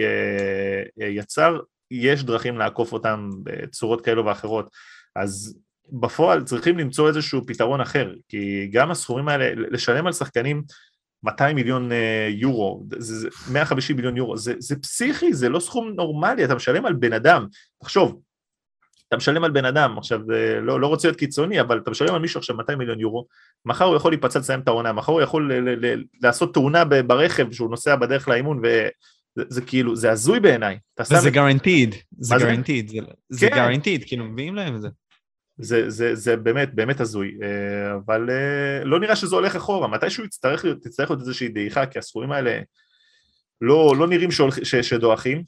יצר, יש דרכים לעקוף אותם בצורות כאלו ואחרות, אז בפועל צריכים למצוא איזשהו פתרון אחר, כי גם הסכומים האלה, לשלם על שחקנים 200 מיליון יורו, 150 מיליון יורו, זה פסיכי, זה לא סכום נורמלי, אתה משלם על בן אדם, תחשוב, אתה משלם על בן אדם, עכשיו לא רוצה להיות קיצוני, אבל אתה משלם על מישהו עכשיו 200 מיליון יורו, מחר הוא יכול להיפצע לסיים את העונה, מחר הוא יכול לעשות תאונה ברכב, שהוא נוסע בדרך לאימון זה כאילו, זה הזוי בעיניי. וזה guaranteed, זה guaranteed, זה guaranteed, כאילו מביאים להם את זה. זה באמת הזוי, אבל לא נראה שזה הולך אחורה, מתישהו תצטרך להיות איזושהי דעיכה, כי הסכומים האלה לא נראים שדועכים,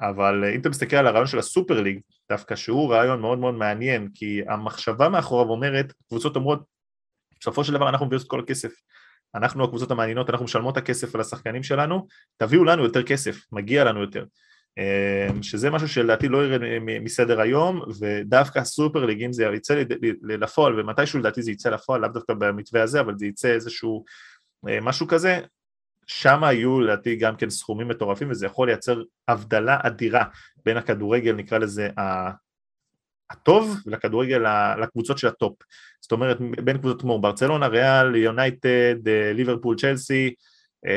אבל אם אתה מסתכל על הרעיון של הסופר ליג, דווקא שהוא רעיון מאוד מאוד מעניין, כי המחשבה מאחוריו אומרת, קבוצות אומרות, בסופו של דבר אנחנו מביאות את כל הכסף, אנחנו הקבוצות המעניינות, אנחנו משלמות את הכסף על השחקנים שלנו, תביאו לנו יותר כסף, מגיע לנו יותר. שזה משהו שלדעתי לא ירד מסדר היום, ודווקא הסופר ליג אם זה יצא לפועל, ומתישהו לדעתי זה יצא לפועל, לאו דווקא במתווה הזה, אבל זה יצא איזשהו משהו כזה, שם היו לדעתי גם כן סכומים מטורפים, וזה יכול לייצר הבדלה אדירה בין הכדורגל, נקרא לזה הטוב, לכדורגל, לקבוצות של הטופ. זאת אומרת, בין קבוצות כמו ברצלונה, ריאל, יונייטד, ליברפול, צ'לסי,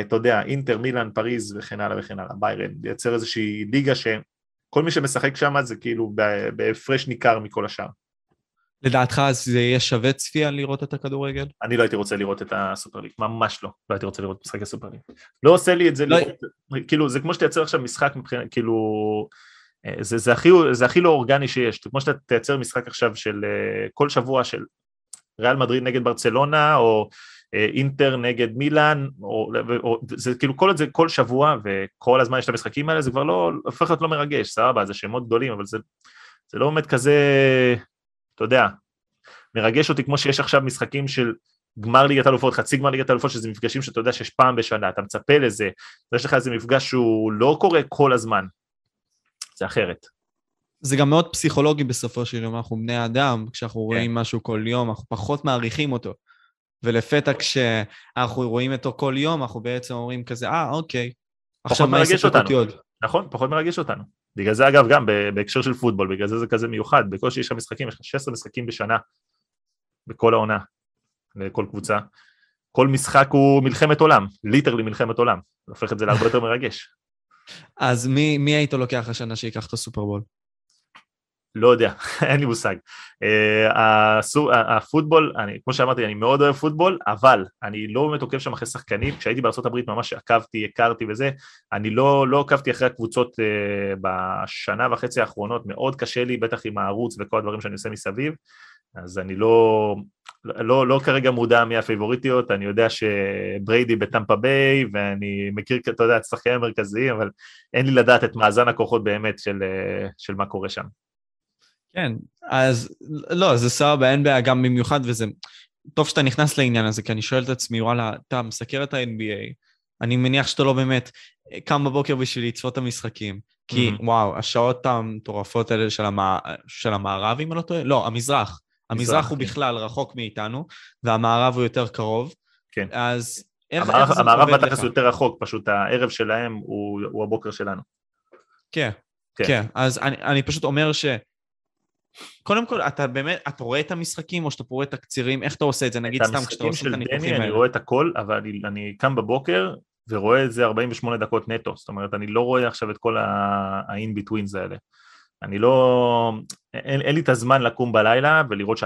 אתה יודע, אינטר, מילאן, פריז וכן הלאה, ביירן, לייצר איזושהי ליגה שכל מי שמשחק שם זה כאילו בהפרש ניכר מכל השאר. לדעתך אז זה יהיה שווה צפייה לראות את הכדורגל? אני לא הייתי רוצה לראות את הסופרליג, ממש לא, לא הייתי רוצה לראות משחק הסופרליג. לא עושה לי את זה, כאילו זה כמו שתייצר עכשיו משחק מבחינת, כאילו... זה הכי לא אורגני שיש, כמו שאתה תייצר משחק עכשיו של כל שבוע של ריאל מדריד נגד ברצלונה, או אינטר נגד מילאן, זה כאילו כל שבוע, וכל הזמן יש את המשחקים האלה, זה כבר לא, הופך להיות לא מרגש, סבבה, זה שמות גדולים, אבל זה לא באמת כזה, אתה יודע, מרגש אותי כמו שיש עכשיו משחקים של גמר ליגת האלופות, חצי גמר ליגת האלופות, שזה מפגשים שאתה יודע שיש פעם בשנה, אתה מצפה לזה, יש לך איזה מפגש שהוא לא קורה כל הזמן. זה אחרת. זה גם מאוד פסיכולוגי בסופו של יום, אנחנו בני אדם, כשאנחנו רואים משהו כל יום, אנחנו פחות מעריכים אותו, ולפתע כשאנחנו רואים אותו כל יום, אנחנו בעצם אומרים כזה, אוקיי, עכשיו מה יספק אותי עוד? נכון, פחות מרגיש אותנו. בגלל זה אגב גם בהקשר של פוטבול, בגלל זה זה כזה מיוחד, בקושי יש המשחקים, יש 16 משחקים בשנה, בכל העונה, בכל קבוצה, כל משחק הוא מלחמת עולם, ליטרלי מלחמת עולם, הופך את זה להרבה יותר מרגש. אז מי היית לוקח השנה שיקח את הסופרבול? לא יודע, אין לי מושג. הפוטבול, כמו שאמרתי, אני מאוד אוהב פוטבול, אבל אני לא באמת עוקב שם אחרי שחקנים, כשהייתי בארצות הברית ממש עקבתי, הכרתי וזה, אני לא עוקבתי אחרי הקבוצות בשנה וחצי האחרונות, מאוד קשה לי, בטח עם הערוץ וכל הדברים שאני עושה מסביב, אז אני לא כרגע מודע מהפייבוריטיות, אני יודע שבריידי בטמפה ביי, ואני מכיר, אתה יודע, את השחקנים המרכזיים, אבל אין לי לדעת את מאזן הכוחות באמת של מה קורה שם. כן, אז לא, זה סבבה, ב-NBA גם במיוחד, וזה טוב שאתה נכנס לעניין הזה, כי אני שואל את עצמי, וואלה, אתה מסקר את ה-NBA, אני מניח שאתה לא באמת קם בבוקר בשביל לצפות את המשחקים, כי וואו, השעות המטורפות האלה של המערב, אם אני לא טועה, לא, המזרח. המזרח הוא בכלל רחוק מאיתנו, והמערב הוא יותר קרוב, אז איך זה עובד לך? המערב מתחס יותר רחוק, פשוט הערב שלהם הוא הבוקר שלנו. כן, כן, אז אני פשוט אומר ש... קודם כל, אתה באמת, אתה רואה את המשחקים או שאתה רואה את הקצירים, איך אתה עושה את זה? נגיד סתם כשאתה עושה את הניתוחים. אני רואה את הכל, אבל אני קם בבוקר ורואה את זה 48 דקות נטו, זאת אומרת, אני לא רואה עכשיו את כל ה-in-betweens האלה. אני לא, אין לי את הזמן לקום בלילה ולראות 2.5,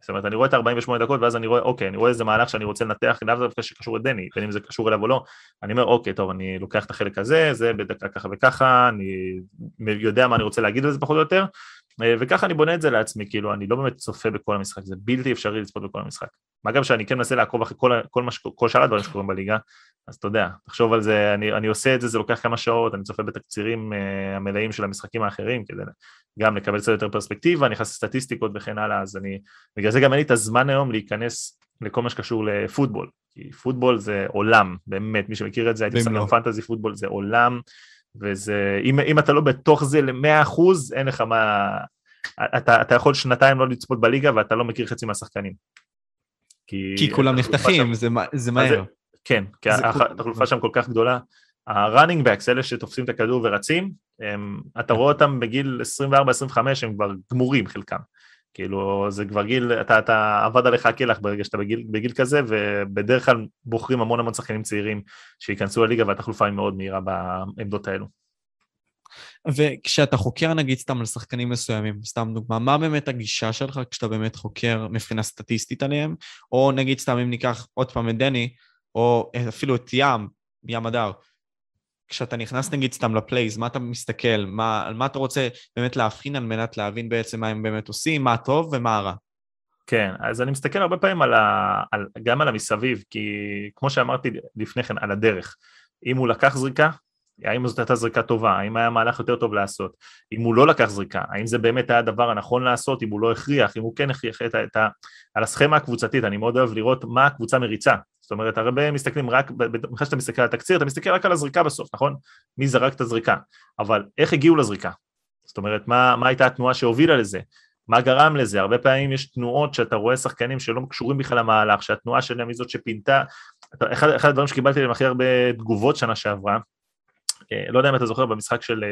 זאת אומרת, אני רואה את 48 דקות ואז אני רואה, אוקיי, אני רואה איזה מהלך שאני רוצה לנתח, לאו דווקא שקשור את דני, בין אם זה קשור אליו או לא, אני אומר, אוקיי, טוב, אני לוקח את החלק הזה, זה בדקה ככה וככה, אני יודע מה אני רוצה להגיד על זה פחות או יותר, וככה אני בונה את זה לעצמי, כאילו, אני לא באמת צופה בכל המשחק, זה בלתי אפשרי לצפות בכל המשחק. מה גם שאני כן מנסה לעקוב אחרי כל שאר הדברים שקורים בליגה, אז אתה יודע, תחשוב על זה, אני עושה את זה, זה לוקח כמה שעות, אני צופה בתקצירים המלאים של המשחקים האחרים, כדי גם לקבל קצת יותר פרספקטיבה, אני נכנס לסטטיסטיקות וכן הלאה, אז בגלל זה גם אין לי את הזמן היום להיכנס לכל מה שקשור לפוטבול, כי פוטבול זה עולם, באמת, מי שמכיר את זה, הייתי שם פנטזי פוטבול, זה עולם, וזה, אם אתה לא בתוך זה ל-100%, אין לך מה, אתה יכול שנתיים לא לצפות בליגה, ואתה לא מכיר חצי מהשחקנים. כי כולם נחתכים, זה מהר. כן, כי התחלופה שם כל כך גדולה. ה-running backs, אלה שתופסים את הכדור ורצים, אתה רואה אותם בגיל 24-25, הם כבר גמורים חלקם. כאילו, זה כבר גיל, אתה עבד עליך הכלח ברגע שאתה בגיל כזה, ובדרך כלל בוחרים המון המון שחקנים צעירים שיכנסו לליגה, והתחלופה היא מאוד מהירה בעמדות האלו. וכשאתה חוקר, נגיד, סתם על שחקנים מסוימים, סתם דוגמה, מה באמת הגישה שלך כשאתה באמת חוקר מבחינה סטטיסטית עליהם? או נגיד, סתם אם ניקח עוד פעם את דני, או אפילו את ים הדר, כשאתה נכנס נגיד סתם לפלייז, מה אתה מסתכל, על מה אתה רוצה באמת להבחין על מנת להבין בעצם מה הם באמת עושים, מה טוב ומה רע. כן, אז אני מסתכל הרבה פעמים גם על המסביב, כי כמו שאמרתי לפני כן, על הדרך. אם הוא לקח זריקה, האם זאת הייתה זריקה טובה, האם היה מהלך יותר טוב לעשות, אם הוא לא לקח זריקה, האם זה באמת היה הדבר הנכון לעשות, אם הוא לא הכריח, אם הוא כן הכריח על הסכמה הקבוצתית, אני מאוד אוהב לראות מה הקבוצה מריצה. זאת אומרת, הרבה מסתכלים רק, בכלל שאתה מסתכל על התקציר, אתה מסתכל רק על הזריקה בסוף, נכון? מי זרק את הזריקה, אבל איך הגיעו לזריקה? זאת אומרת, מה הייתה התנועה שהובילה לזה? מה גרם לזה? הרבה פעמים יש תנועות שאתה רואה שחקנים שלא קשורים בכלל למהלך, שהתנועה שלהם היא זאת שפינתה, אחד הדברים שקיבלתי להם הכי הרבה תגובות שנה שעברה, לא יודע אם אתה זוכר, במשחק של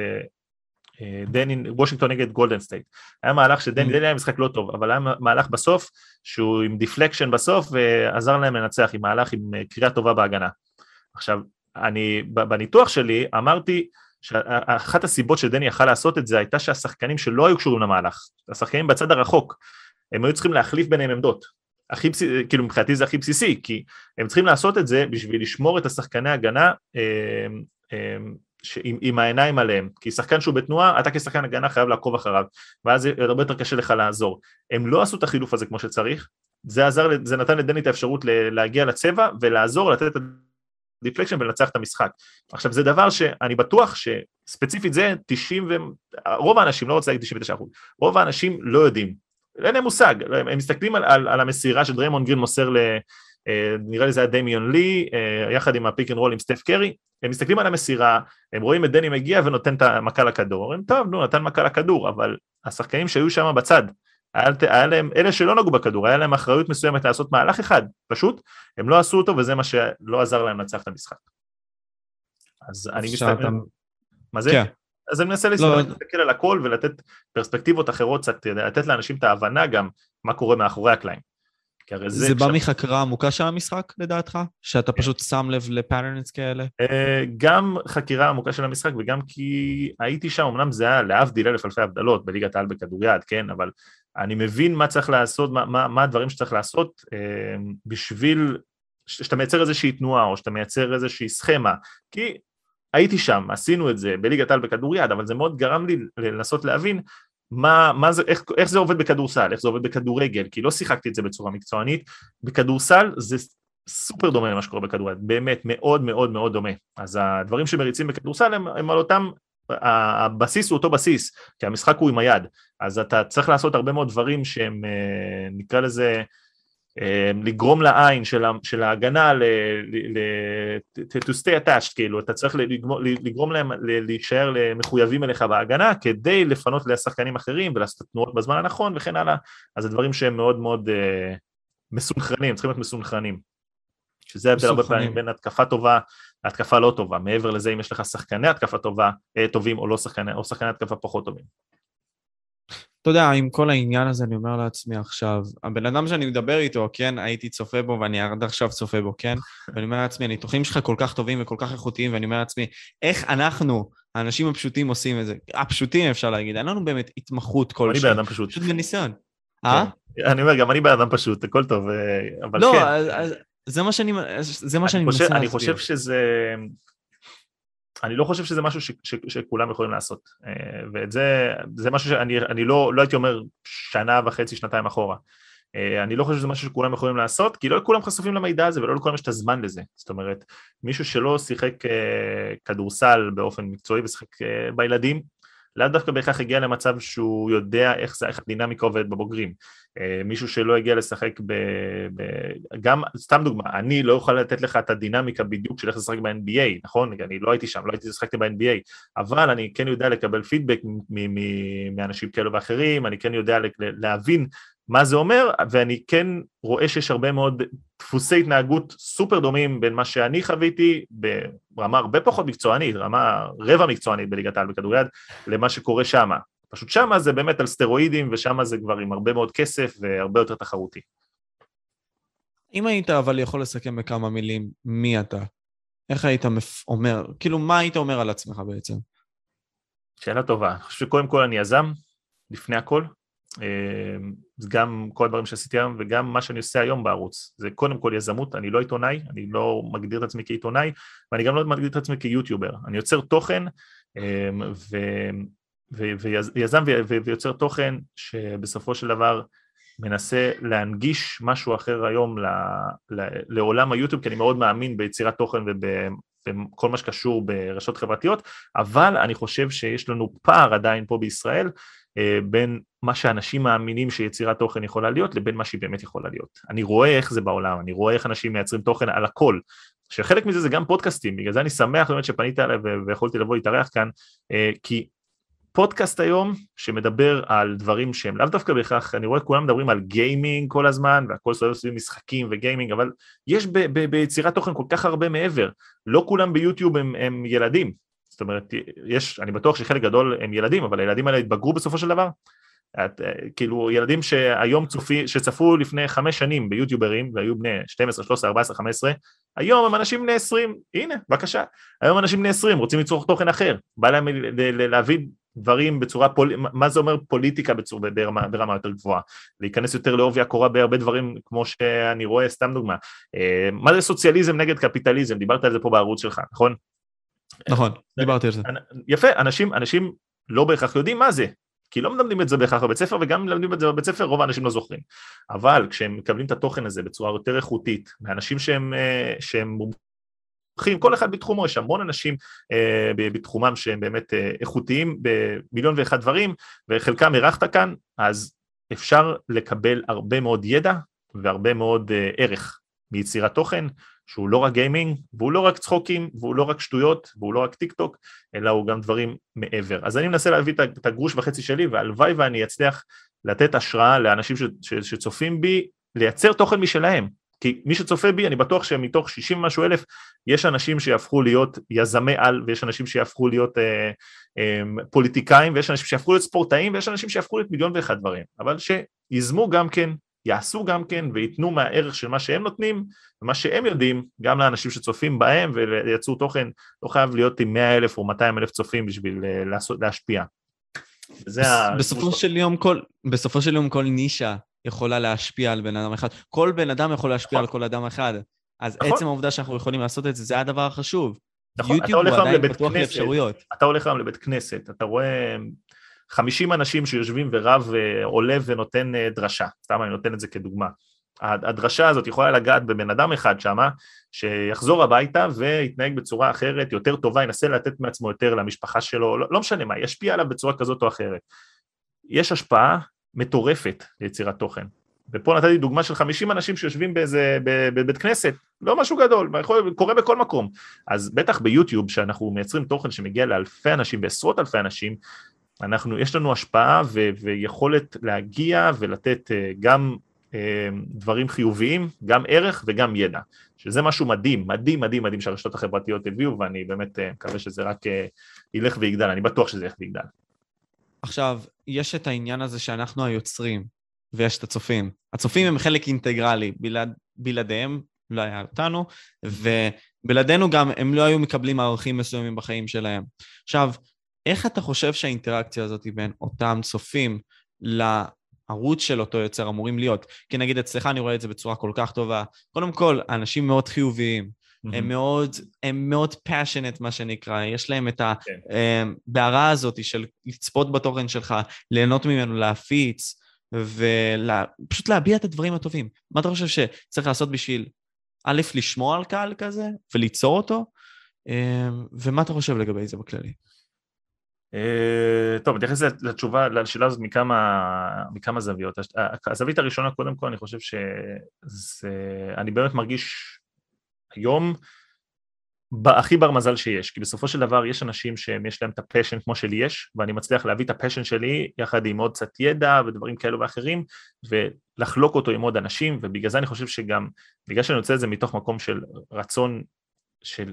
דני, וושינגטון נגד גולדן סטייט. היה מהלך שדני היה משחק לא טוב, אבל היה מהלך בסוף, שהוא עם דיפלקשן בסוף, ועזר להם לנצח, עם מהלך עם קריאה טובה בהגנה. עכשיו, אני, בניתוח שלי, אמרתי שאחת הסיבות שדני יכל לעשות את זה, הייתה שהשחקנים שלא היו קשורים למהלך, השחקנים בצד הרחוק, הם היו צריכים להחליף ביניהם עמדות. כאילו מבחינתי זה הכי בסיסי, כי הם צריכים לעשות את זה בשביל לשמור את השחקני הגנה, עם העיניים עליהם, כי שחקן שהוא בתנועה, אתה כשחקן הגנה חייב לעקוב אחריו, ואז הרבה יותר קשה לך לעזור. הם לא עשו את החילוף הזה כמו שצריך, זה נתן לדני את האפשרות להגיע לצבע, ולעזור, לתת את הדיפלקשן ולנצח את המשחק. עכשיו, זה דבר שאני בטוח שספציפית זה, רוב האנשים, לא רוצה להגיד 99%, רוב האנשים לא יודעים, אין להם מושג, הם מסתכלים על המסירה שדריימונד גרין מוסר נראה לי זה היה דמיון לי, יחד עם הפיק אנד רול עם סטף קרי, הם מסתכלים על המסירה, הם רואים את דני מגיע ונותן את המכה לכדור, הם טוב, נתן מכה לכדור, אבל השחקנים שהיו שם בצד, היה להם, אלה שלא נגעו בכדור, היה להם אחריות מסוימת לעשות מהלך אחד, פשוט, הם לא עשו אותו, וזה מה שלא עזר להם לנצח את המשחק. אז אני מסתכל... מה זה? אז אני מנסה להסתכל על הכל ולתת פרספקטיבות אחרות, לתת לאנשים את ההבנה גם מה קורה מאחורי הקליים. זה בא מחקרה עמוקה של המשחק, לדעתך? שאתה פשוט שם לב לפאטרנס כאלה? גם חקירה עמוקה של המשחק, וגם כי הייתי שם, אמנם זה היה להבדיל אלף אלפי הבדלות, בליגת העל בכדוריד, כן, אבל אני מבין מה צריך לעשות, מה הדברים שצריך לעשות, בשביל שאתה מייצר איזושהי תנועה, או שאתה מייצר איזושהי סכמה, כי הייתי שם, עשינו את זה בליגת העל בכדוריד, אבל זה מאוד גרם לי לנסות להבין, איך זה עובד בכדורסל, איך זה עובד בכדורגל, כי לא שיחקתי את זה בצורה מקצוענית, בכדורסל זה סופר דומה למה שקורה בכדורגל, באמת מאוד מאוד מאוד דומה, אז הדברים שמריצים בכדורסל הם על אותם, הבסיס הוא אותו בסיס, כי המשחק הוא עם היד, אז אתה צריך לעשות הרבה מאוד דברים שהם, נקרא לזה, לגרום לעין של ההגנה to stay attached, כאילו, אתה צריך לגרום להם להישאר מחויבים אליך בהגנה, כדי לפנות לשחקנים אחרים ולעשות תנועות בזמן הנכון וכן הלאה, אז הדברים שהם מאוד מאוד מסונכרנים, צריכים להיות מסונכרנים, שזה הבדל הרבה פעמים בין התקפה טובה להתקפה לא טובה, מעבר לזה אם יש לך שחקני התקפה טובים או שחקני התקפה פחות טובים. אתה יודע, עם כל העניין הזה אני אומר לעצמי עכשיו, הבן אדם שאני מדבר איתו, כן, הייתי צופה בו ואני עד עכשיו צופה בו, כן, ואני אומר לעצמי, הניתוחים שלך כל כך טובים וכל כך איכותיים, ואני אומר לעצמי, איך אנחנו, האנשים הפשוטים עושים את זה, הפשוטים אפשר להגיד, אין לנו באמת התמחות כלשהי. אני בן אדם פשוט. פשוט בניסיון. אני אומר, גם אני בן אדם פשוט, הכל טוב, אבל כן. לא, זה מה שאני מנסה להסביר. אני חושב שזה... אני לא חושב שזה משהו שכולם יכולים לעשות, ואת זה משהו שאני לא הייתי אומר שנה וחצי, שנתיים אחורה, אני לא חושב שזה משהו שכולם יכולים לעשות, כי לא כולם חשופים למידע הזה, ולא לכולם יש את הזמן לזה, זאת אומרת, מישהו שלא שיחק כדורסל באופן מקצועי, ושיחק בילדים, לאו דווקא בהכרח הגיע למצב שהוא יודע איך הדינמיקה עובדת בבוגרים, מישהו שלא הגיע לשחק גם, סתם דוגמה, אני לא אוכל לתת לך את הדינמיקה בדיוק של איך לשחק ב-NBA, נכון? אני לא הייתי שם, לא הייתי לשחקתי ב-NBA, אבל אני כן יודע לקבל פידבק מאנשים כאלו ואחרים, אני כן יודע להבין מה זה אומר, ואני כן רואה שיש הרבה מאוד דפוסי התנהגות סופר דומים בין מה שאני חוויתי, ברמה הרבה פחות מקצוענית, רמה רבע מקצוענית בליגת העל בכדוריד, למה שקורה שמה. פשוט שמה זה באמת על סטרואידים, ושמה זה כבר עם הרבה מאוד כסף והרבה יותר תחרותי. אם היית אבל יכול לסכם בכמה מילים מי אתה, איך היית אומר, כאילו מה היית אומר על עצמך בעצם? שאלה טובה, אני חושב שקודם כל אני יזם, לפני הכל, גם כל הדברים שעשיתי היום וגם מה שאני עושה היום בערוץ, זה קודם כל יזמות, אני לא עיתונאי, אני לא מגדיר את עצמי כעיתונאי, ואני גם לא מגדיר את עצמי כיוטיובר, אני יוצר תוכן ויזם ויוצר תוכן שבסופו של דבר מנסה להנגיש משהו אחר היום לעולם היוטיוב, כי אני מאוד מאמין ביצירת תוכן ובכל מה שקשור ברשתות חברתיות, אבל אני חושב שיש לנו פער עדיין פה בישראל, בין מה שאנשים מאמינים שיצירת תוכן יכולה להיות, לבין מה שהיא באמת יכולה להיות. אני רואה איך זה בעולם, אני רואה איך אנשים מייצרים תוכן על הכל, שחלק מזה זה גם פודקאסטים, בגלל זה אני שמח באמת שפנית עליי ויכולתי לבוא להתארח כאן, כי פודקאסט היום שמדבר על דברים שהם לאו דווקא בהכרח, אני רואה כולם מדברים על גיימינג כל הזמן, והכל סובב סביב משחקים וגיימינג, אבל יש ביצירת תוכן כל כך הרבה מעבר, לא כולם ביוטיוב הם ילדים, זאת אומרת, אני בטוח שחלק גדול הם ילדים, אבל הילדים האלה התבגרו בסופו של דבר, כאילו ילדים שהיום שצפו לפני 5 שנים ביוטיוברים, והיו בני 12, 13, 14, 15, היום הם אנשים בני 20, הנה, בבקשה, היום אנשים בני 20, רוצים ליצור תוכן אחר, בא להם להביא דברים בצורה, מה זה אומר פוליטיקה ברמה יותר גבוהה, להיכנס יותר לעובי הקורה בהרבה דברים, כמו שאני רואה, סתם דוגמה, מה זה סוציאליזם נגד קפיטליזם, דיברת על זה פה בערוץ שלך, נכון? נכון, דיברתי על זה. יפה, אנשים לא בהכרח יודעים מה זה, כי לא מלמדים את זה בהכרח בבית ספר, וגם מלמדים את זה בבית ספר, רוב האנשים לא זוכרים. אבל כשהם מקבלים את התוכן הזה בצורה יותר איכותית, מאנשים שהם מומחים, כל אחד בתחומו, יש המון אנשים בתחומם שהם באמת איכותיים, במיליון ואחד דברים, וחלקם הרחת כאן, אז אפשר לקבל הרבה מאוד ידע, והרבה מאוד ערך מיצירת תוכן, שהוא לא רק גיימינג, והוא לא רק צחוקים, והוא לא רק שטויות, והוא לא רק טיק טוק, אלא הוא גם דברים מעבר. אז אני מנסה להביא את הגרוש וחצי שלי, והלוואי ואני אצליח לתת השראה לאנשים שצופים בי, לייצר תוכן משלהם, כי מי שצופה בי, אני בטוח שמתוך 60 משהו אלף, יש אנשים שיהפכו להיות יזמי על, ויש אנשים שיהפכו להיות פוליטיקאים, ויש אנשים שיהפכו להיות ספורטאים, ויש אנשים שיהפכו להיות מיליון ואחד דברים, אבל שיזמו גם כן, יעשו גם כן, ויתנו מהערך של מה שהם נותנים, ומה שהם יודעים, גם לאנשים שצופים בהם, ויצאו תוכן, לא חייב להיות עם 100 אלף או 200 אלף צופים, בשביל להשפיע. בסופו של יום כל נישה יכולה להשפיע על בן אדם אחד. כל בן אדם יכול להשפיע על כל אדם אחד. אז עצם העובדה שאנחנו יכולים לעשות את זה, זה הדבר החשוב. יוטיוב הוא עדיין פתוח לאפשרויות. אתה הולך היום לבית כנסת, אתה רואה 50 אנשים שיושבים ורב עולה ונותן דרשה. סתם, אני נותן את זה כדוגמה. הדרשה הזאת יכולה לגעת בבן אדם אחד שמה, שיחזור הביתה ויתנהג בצורה אחרת, יותר טובה, ינסה לתת מעצמו יותר למשפחה שלו, לא משנה מה, ישפיע עליו בצורה כזאת או אחרת. יש השפעה מטורפת ליצירת תוכן. ופה נתתי דוגמה של 50 אנשים שיושבים בבית כנסת, לא משהו גדול, קורה בכל מקום. אז בטח ביוטיוב, שאנחנו מייצרים תוכן שמגיע לאלפי אנשים ועשרות אלפי אנשים, יש לנו השפעה ויכולת להגיע ולתת גם דברים חיוביים, גם ערך וגם ידע, שזה משהו מדהים, מדהים, מדהים, מדהים שהרשתות החברתיות הביאו, ואני באמת מקווה שזה רק ילך ויגדל, אני בטוח שזה ילך ויגדל. עכשיו, יש את העניין הזה שאנחנו היוצרים, ויש את הצופים. הצופים הם חלק אינטגרלי, בלעדיהם לא היה אותנו, ובלעדינו גם הם לא היו מקבלים ערכים מסוימים בחיים שלהם. עכשיו, איך אתה חושב שהאינטראקציה הזאת בין אותם צופים ערוץ של אותו יוצר אמורים להיות? כי נגיד אצלך אני רואה את זה בצורה כל כך טובה. קודם כל, אנשים מאוד חיוביים, הם מאוד passionate מה שנקרא, יש להם את הבערה הזאת של לצפות בתוכן שלך, ליהנות ממנו, להפיץ, ופשוט להביע את הדברים הטובים. מה אתה חושב שצריך לעשות בשביל, א', לשמוע על קהל כזה, וליצור אותו, ומה אתה חושב לגבי זה בכללי? טוב, תייחס לתשובה, לשאלה הזאת מכמה זוויות. הזווית הראשונה, קודם כל, אני חושב אני באמת מרגיש היום הכי בר מזל שיש, כי בסופו של דבר יש אנשים שיש להם את הפשן כמו שלי יש, ואני מצליח להביא את הפשן שלי יחד עם עוד קצת ידע ודברים כאלו ואחרים, ולחלוק אותו עם עוד אנשים, ובגלל זה אני חושב בגלל שאני רוצה את זה מתוך מקום של רצון,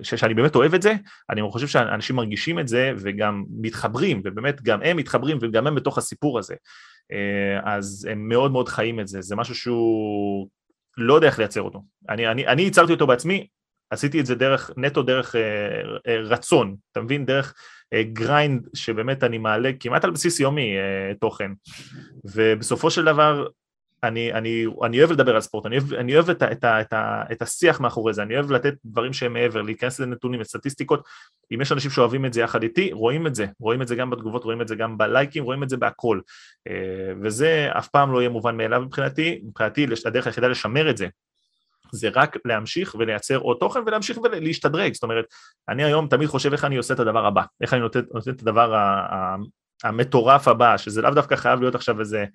שאני באמת אוהב את זה, אני חושב שאנשים מרגישים את זה וגם מתחברים, ובאמת גם הם מתחברים וגם הם בתוך הסיפור הזה, אז הם מאוד מאוד חיים את זה, זה משהו שהוא לא יודע איך לייצר אותו, אני ייצרתי אותו בעצמי, עשיתי את זה נטו דרך רצון, אתה מבין? דרך גריינד שבאמת אני מעלה כמעט על בסיס יומי תוכן, ובסופו של דבר, אני אוהב לדבר על ספורט, אני אוהב את השיח מאחורי זה, אני אוהב לתת דברים שהם מעבר, להיכנס לנתונים, לסטטיסטיקות, אם יש אנשים שאוהבים את זה יחד איתי, רואים את זה גם בתגובות, רואים את זה גם בלייקים, רואים את זה בהכל, וזה אף פעם לא יהיה מובן מאליו מבחינתי הדרך היחידה לשמר את זה, זה רק להמשיך ולייצר עוד תוכן ולהמשיך ולהשתדרג, זאת אומרת, אני היום תמיד חושב איך אני עושה את הדבר הבא, איך אני נותן את הדבר המטורף הבא, שזה לאו דווקא חייב להיות עכשיו איזה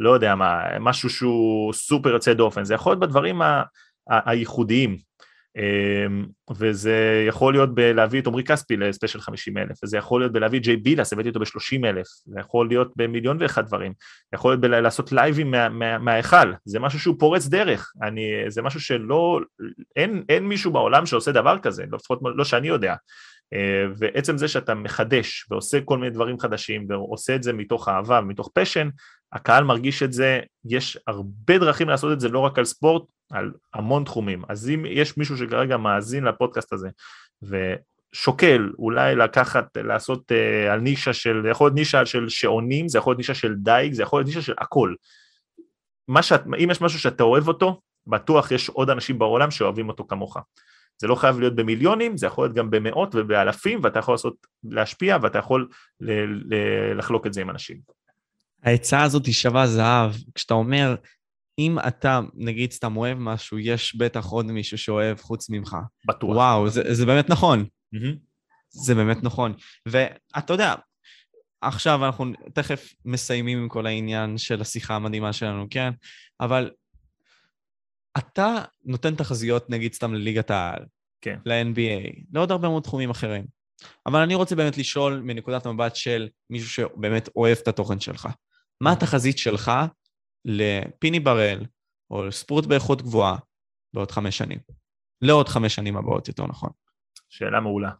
לא יודע מה, משהו שהוא סופר יוצא דופן, זה יכול להיות בדברים הייחודיים, וזה יכול להיות בלהביא את עומרי כספי לספיישל 50,000, וזה יכול להיות בלהביא את ג'יי בילס, הבאתי אותו ב30,000, זה יכול להיות במיליון ואחד דברים, יכול להיות לעשות לייבים מהאכל, זה משהו שהוא פורץ דרך, זה משהו שלא, אין מישהו בעולם שעושה דבר כזה, לפחות לא שאני יודע, ועצם זה שאתה מחדש ועושה כל מיני דברים חדשים ועושה את זה מתוך אהבה ומתוך פשן, הקהל מרגיש את זה, יש הרבה דרכים לעשות את זה, לא רק על ספורט, על המון תחומים. אז אם יש מישהו שכרגע מאזין לפודקאסט הזה, ושוקל אולי לעשות על נישה זה יכול להיות נישה של שעונים, זה יכול להיות נישה של דייג, זה יכול להיות נישה של הכל. אם יש משהו שאתה אוהב אותו, בטוח יש עוד אנשים בעולם שאוהבים אותו כמוך. זה לא חייב להיות במיליונים, זה יכול להיות גם במאות ובאלפים, ואתה יכול להשפיע, ואתה יכול לחלוק את זה עם אנשים. ההצעה הזאת היא שווה זהב, כשאתה אומר, אם אתה, נגיד, סתם אוהב משהו, יש בטח עוד מישהו שאוהב חוץ ממך. בטוח. וואו, זה באמת נכון. זה באמת נכון. ואתה יודע, עכשיו אנחנו תכף מסיימים עם כל העניין של השיחה המדהימה שלנו, כן? אבל אתה נותן תחזיות, נגיד, סתם לליגת העל, כן. ל-NBA, לעוד הרבה מאוד תחומים אחרים. אבל אני רוצה באמת לשאול מנקודת המבט של מישהו שבאמת אוהב את התוכן שלך. מה התחזית שלך לפיני בראל, או לספורט באיכות גבוהה, בעוד 5 שנים. לעוד 5 שנים הבאות, יותר נכון. שאלה מעולה.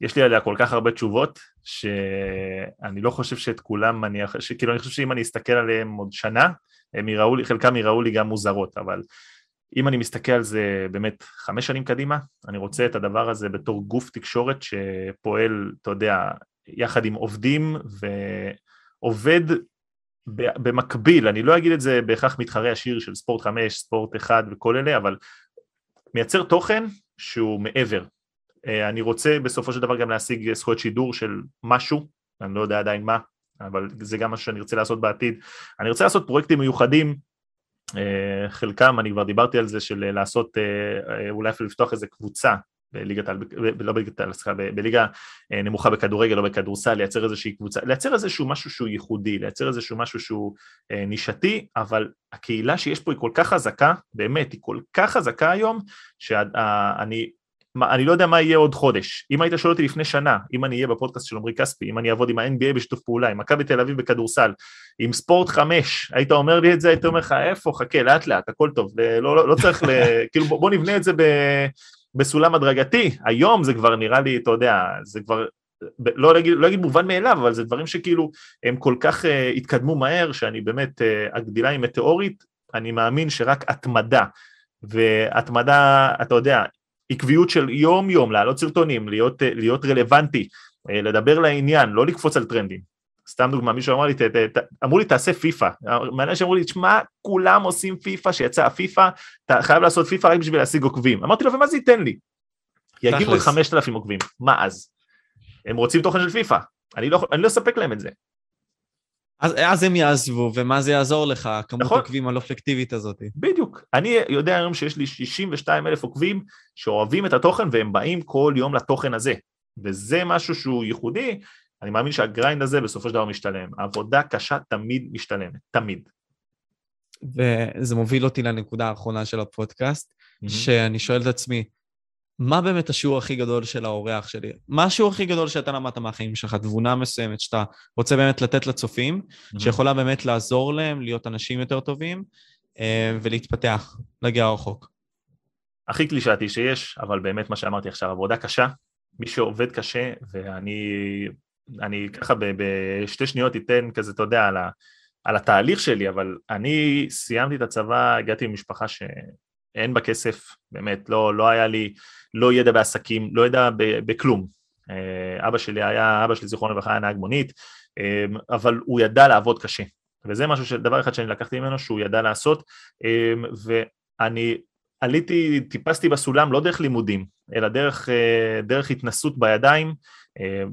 יש לי עליה כל כך הרבה תשובות, שאני לא חושב שאת כולם, כאילו אני חושב שאם אני אסתכל עליהם עוד שנה, חלקם יראו לי גם מוזרות, אבל אם אני מסתכל על זה באמת 5 שנים קדימה, אני רוצה את הדבר הזה בתור גוף תקשורת שפועל, אתה יודע, יחד עם עובדים ועובד במקביל, אני לא אגיד את זה בהכרח מתחרה השיר של ספורט 5, ספורט 1 וכל אלה, אבל מייצר תוכן שהוא מעבר. אני רוצה בסופו של דבר גם להשיג זכויות שידור של משהו, אני לא יודע עדיין מה, אבל זה גם משהו שאני רוצה לעשות בעתיד. אני רוצה לעשות פרויקטים מיוחדים, חלקם, אני כבר דיברתי על זה, של לעשות, אולי אפילו לפתוח איזה קבוצה, בליגה נמוכה בכדורגל או בכדורסל, לייצר איזושהי קבוצה, לייצר איזשהו משהו שהוא ייחודי, לייצר איזשהו משהו שהוא נישתי, אבל הקהילה שיש פה היא כל כך חזקה, באמת היא כל כך חזקה היום, שאני לא יודע מה יהיה עוד חודש. אם היית שואל אותי לפני שנה, אם אני אהיה בפודקאסט של עמרי כספי, אם אני אעבוד עם ה-NBA בשיתוף פעולה, עם מכבי תל אביב בכדורסל, עם ספורט 5, היית אומר לי את זה, היית אומר לך, איפה, חכה, לאט לאט, הכל טוב, לא צריך, כאילו בוא נבנה את זה בסולם הדרגתי. היום זה כבר נראה לי, אתה יודע, זה כבר, לא אגיד מובן מאליו, אבל זה דברים שכאילו הם כל כך התקדמו מהר, שאני באמת, הגדילה היא מטאורית, אני מאמין שרק התמדה, והתמדה, אתה יודע, עקביות של יום יום, לעלות סרטונים, להיות רלוונטי, לדבר לעניין, לא לקפוץ על טרנדים. סתם דוגמה, מישהו אמר לי, אמרו לי, תעשה פיפה. מעניין שאמרו לי, תשמע, כולם עושים פיפה, שיצא הפיפה, אתה חייב לעשות פיפה רק בשביל להשיג עוקבים. אמרתי לו, ומה זה ייתן לי? יגיעו עוד 5,000 עוקבים. מה אז? הם רוצים תוכן של פיפה. אני לא אספק להם את זה. אז הם יעזבו, ומה זה יעזור לך, כמות עוקבים הלא פלקטיבית הזאת. בדיוק. אני יודע היום שיש לי 62,000 עוקבים שאוהבים את התוכן, והם באים כל יום לתוכן הזה. וזה משהו שהוא ייחודי. אני מאמין שהגריינד הזה בסופו של דבר משתלם. העבודה קשה תמיד משתלמת, תמיד. וזה מוביל אותי לנקודה האחרונה של הפודקאסט, שאני שואל את עצמי, מה באמת השיעור הכי גדול של האורח שלי? מה השיעור הכי גדול שאתה למדת מהחיים שלך? תבונה מסוימת שאתה רוצה באמת לתת לצופים, שיכולה באמת לעזור להם, להיות אנשים יותר טובים, ולהתפתח, להגיע רחוק. הכי קלישאתי שיש, אבל באמת מה שאמרתי עכשיו, עבודה קשה, מי שעובד קשה, ואני ככה בשתי שניות ייתן כזה, אתה יודע, על התהליך שלי, אבל אני סיימתי את הצבא, הגעתי ממשפחה שאין בה כסף, באמת, לא היה לי, לא ידע בעסקים, לא ידע בכלום. אבא שלי זיכרונו לברכה היה נהג מונית, אבל הוא ידע לעבוד קשה, וזה משהו שדבר אחד שאני לקחתי ממנו, שהוא ידע לעשות, ואני עליתי, טיפסתי בסולם, לא דרך לימודים, אלא דרך התנסות בידיים,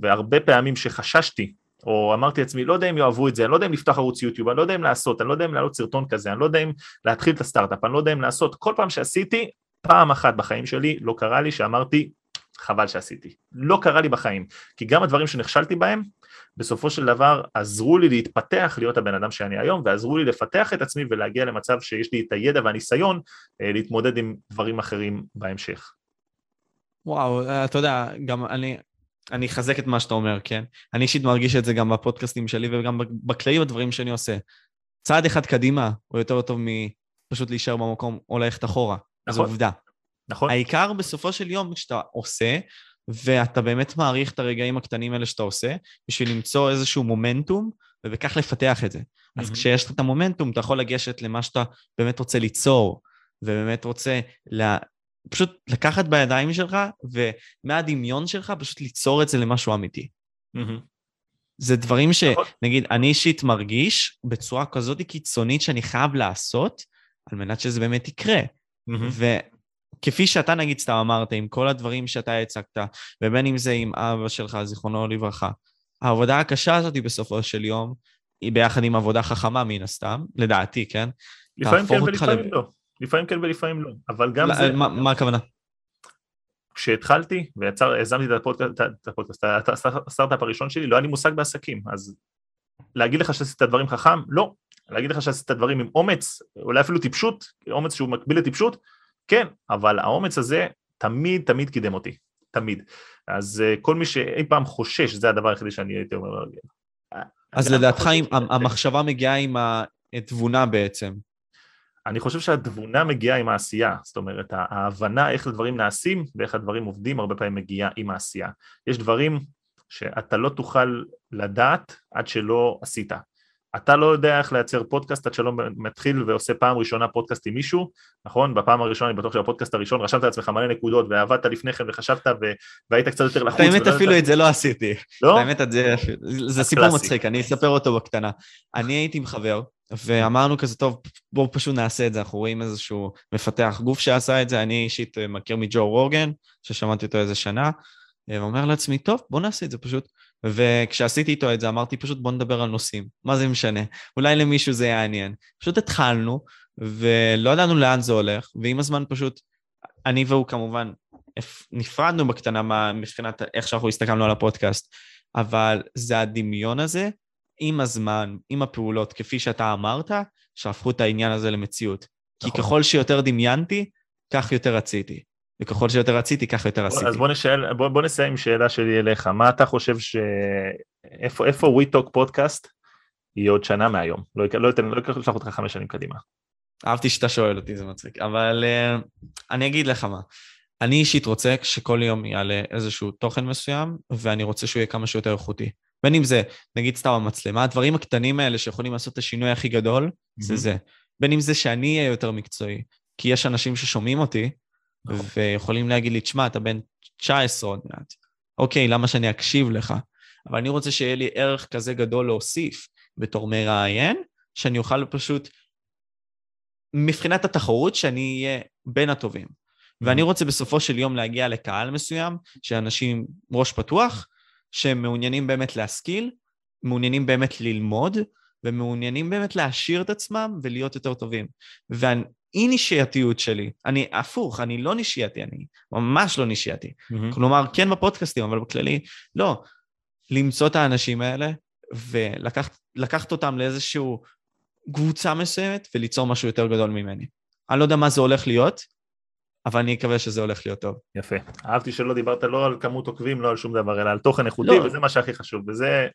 והרבה פעמים שחששתי, או אמרתי לעצמי, לא יודע אם יאהבו את זה, אני לא יודע אם לפתוח ערוץ יוטיוב, אני לא יודע אם לעשות, אני לא יודע אם לעלות סרטון כזה, אני לא יודע אם להתחיל את הסטארט-אפ, אני לא יודע אם לעשות. כל פעם שעשיתי, פעם אחת בחיים שלי, לא קרה לי שאמרתי, חבל שעשיתי. לא קרה לי בחיים, כי גם הדברים שנכשלתי בהם, בסופו של דבר עזרו לי להתפתח, להיות הבן אדם שאני היום, ועזרו לי לפתח את עצמי ולהגיע למצב שיש לי את הידע והניסיון להתמודד עם דברים אחרים בהמשך. וואו, אתה יודע, גם אני אחזק את מה שאתה אומר, כן? אני אישית מרגיש את זה גם בפודקאסטים שלי וגם בקלעים הדברים שאני עושה. צעד אחד קדימה הוא יותר טוב מפשוט להישאר במקום או ללכת אחורה. זו עובדה. נכון. העיקר בסופו של יום כשאתה עושה, ואתה באמת מעריך את הרגעים הקטנים האלה שאתה עושה, בשביל למצוא איזשהו מומנטום, ובכך לפתח את זה. אז כשיש את המומנטום, אתה יכול לגשת למה שאתה באמת רוצה ליצור, ובאמת רוצה פשוט לקחת בידיים שלך, ומהדמיון שלך פשוט ליצור את זה למשהו אמיתי. זה דברים שנגיד, אני אישית מרגיש בצורה כזאת קיצונית שאני חייב לעשות, על מנת שזה באמת יקרה. כפי שאתה נגיד סתם אמרת, עם כל הדברים שאתה הצגת, ובין אם זה עם אבא שלך, זיכרונו לברכה, העבודה הקשה הזאת בסופו של יום, היא ביחד עם עבודה חכמה מן הסתם, לדעתי, כן? לפעמים כן ולפעמים לא. לפעמים כן ולפעמים לא, אבל גם זה... מה הכוונה? כשהתחלתי, והזמתי את הפודקאסט, הסטארט-אפ הראשון שלי, לא היה לי מושג בעסקים, אז להגיד לך שעשית את הדברים חכם? לא. להגיד לך שעשית את הדברים עם אומץ, אולי אפילו טיפשות, אומץ שהוא מקביל לטיפשות, כן, אבל האומץ הזה תמיד, תמיד קידם אותי, תמיד. אז כל מי שאי פעם חושש, זה הדבר היחידי שאני הייתי אומר להגיד. אז לדעתך, המחשבה מגיעה עם התבונה בעצם. אני חושב שהתבונה מגיעה עם העשייה, זאת אומרת, ההבנה איך הדברים נעשים ואיך הדברים עובדים, הרבה פעמים מגיעה עם העשייה. יש דברים שאתה לא תוכל לדעת עד שלא עשית. אתה לא יודע איך לייצר פודקאסט עד שלא מתחיל ועושה פעם ראשונה פודקאסט עם מישהו, נכון? בפעם הראשונה, אני בטוח שהפודקאסט הראשון, רשמת לעצמך מלא נקודות, ועבדת לפני כן וחשבת, והיית קצת יותר לחוץ. באמת אפילו את זה לא עשיתי. לא? באמת את זה, זה סיפור מצחיק, אני אספר אותו בקטנה. אני הייתי עם חבר, ואמרנו כזה, טוב, בואו פשוט נעשה את זה, אנחנו רואים איזשהו מפתח גוף שעשה את זה, אני אישית מכיר מג'ו רוגן, ששמעתי אותו איזה שנה, ואומר לעצמי, טוב, בואו נעשה את זה פשוט. וכשעשיתי איתו את זה, אמרתי פשוט בוא נדבר על נושאים, מה זה משנה? אולי למישהו זה יעניין. פשוט התחלנו, ולא ידענו לאן זה הולך, ועם הזמן פשוט, אני והוא כמובן, נפרדנו בקטנה מבחינת איך שאנחנו הסתכלנו על הפודקאסט, אבל זה הדמיון הזה, עם הזמן, עם הפעולות, כפי שאתה אמרת, שהפכו את העניין הזה למציאות. כי ככל שיותר דמיינתי, כך יותר רציתי. וככל שיותר רציתי, כך יותר עשיתי. אז בוא נסיים עם שאלה שלי אליך. מה אתה חושב איפה We Talk Podcast היא עוד שנה מהיום? לא אשלח אותך 5 שנים קדימה. אהבתי שאתה שואל אותי, זה מצחיק. אבל אני אגיד לך מה. אני אישית רוצה שכל יום יעלה איזשהו תוכן מסוים, ואני רוצה שהוא יהיה כמה שיותר איכותי. בין אם זה, נגיד סתם המצלמה, הדברים הקטנים האלה שיכולים לעשות את השינוי הכי גדול, זה זה. בין אם זה שאני אהיה יותר מקצועי, כי יש אנשים ששומעים אותי, ויכולים להגיד לי, תשמע, אתה בן 19 עוד מעט. אוקיי, למה שאני אקשיב לך? אבל אני רוצה שיהיה לי ערך כזה גדול להוסיף בתור מראיין, שאני אוכל פשוט, מבחינת התחרות, שאני אהיה בין הטובים. ואני רוצה בסופו של יום להגיע לקהל מסוים, שאנשים ראש פתוח, שמעוניינים באמת להשכיל, מעוניינים באמת ללמוד, ומעוניינים באמת להשאיר את עצמם ולהיות יותר טובים. ואני... היא נשייתיות שלי, אני הפוך, אני לא נשייתי, אני ממש לא נשייתי, כלומר כן בפודקאסטים, אבל בכללי לא, למצוא את האנשים האלה, ולקחת אותם לאיזשהו קבוצה מסוימת, וליצור משהו יותר גדול ממני. אני לא יודע מה זה הולך להיות, אבל אני אקווה שזה הולך להיות טוב. יפה, אהבתי שלא דיברת לא על כמות עוקבים, לא על שום דבר, אלא על תוכן איכותי, וזה מה שהכי חשוב, וזה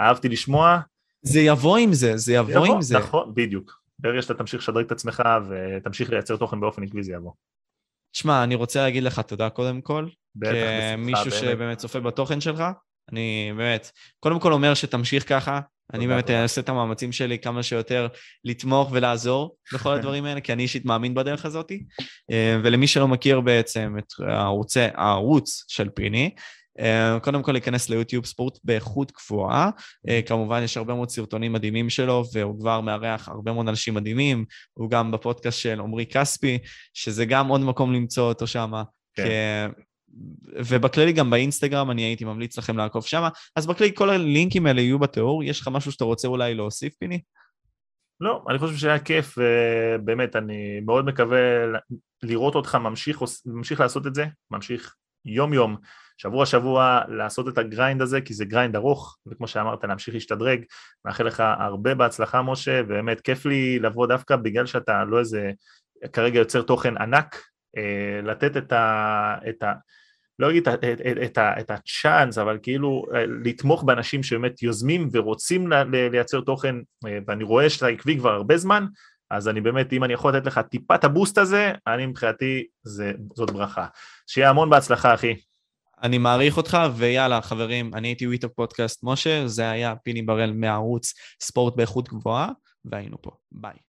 אהבתי לשמוע. זה יבוא עם זה, זה יבוא עם זה. נכון, בדיוק. ברגע שאתה תמשיך לשדרג את עצמך ותמשיך לייצר תוכן באופן עקבי, זה יבוא. תשמע, אני רוצה להגיד לך תודה קודם כל, כמישהו שבאמת צופה בתוכן שלך, אני באמת, קודם כל אומר שתמשיך ככה, אני באמת אעשה את המאמצים שלי כמה שיותר לתמוך ולעזור בכל הדברים האלה, כי אני אישית מאמין בדרך הזאת, ולמי שלא מכיר בעצם את הערוץ של פיני, קודם כל להיכנס ליוטיוב ספורט באיכות קבועה, כמובן יש הרבה מאוד סרטונים מדהימים שלו, והוא כבר מארח הרבה מאוד אנשים מדהימים, הוא גם בפודקאסט של עומרי כספי, שזה גם עוד מקום למצוא אותו שם, ובכללי גם באינסטגרם, אני הייתי ממליץ לכם לעקוב שם, אז בכללי כל הלינקים האלה יהיו בתיאור, יש לך משהו שאתה רוצה אולי להוסיף פיני? לא, אני חושב שהיה כיף, באמת אני מאוד מקווה לראות אותך ממשיך לעשות את זה, ממשיך יום יום, שבוע שבוע לעשות את הגריינד הזה, כי זה גריינד ארוך, וכמו שאמרת, להמשיך להשתדרג, מאחל לך הרבה בהצלחה משה, ובאמת כיף לי לבוא דווקא, בגלל שאתה לא איזה, כרגע יוצר תוכן ענק, לתת את הצ'אנס, אבל כאילו לתמוך באנשים שבאמת יוזמים, ורוצים לייצר תוכן, ואני רואה שאתה עקבי כבר הרבה זמן, אז אני באמת, אם אני יכול לתת לך טיפת הבוסט הזה, אני מבחינתי, זאת ברכה. שיהיה המון בהצלחה, אחי. אני מעריך אותך, ויאללה, חברים, אני הייתי We Talk Podcast משה, זה היה פיני בראל מהערוץ ספורט באיכות גבוהה, והיינו פה. ביי.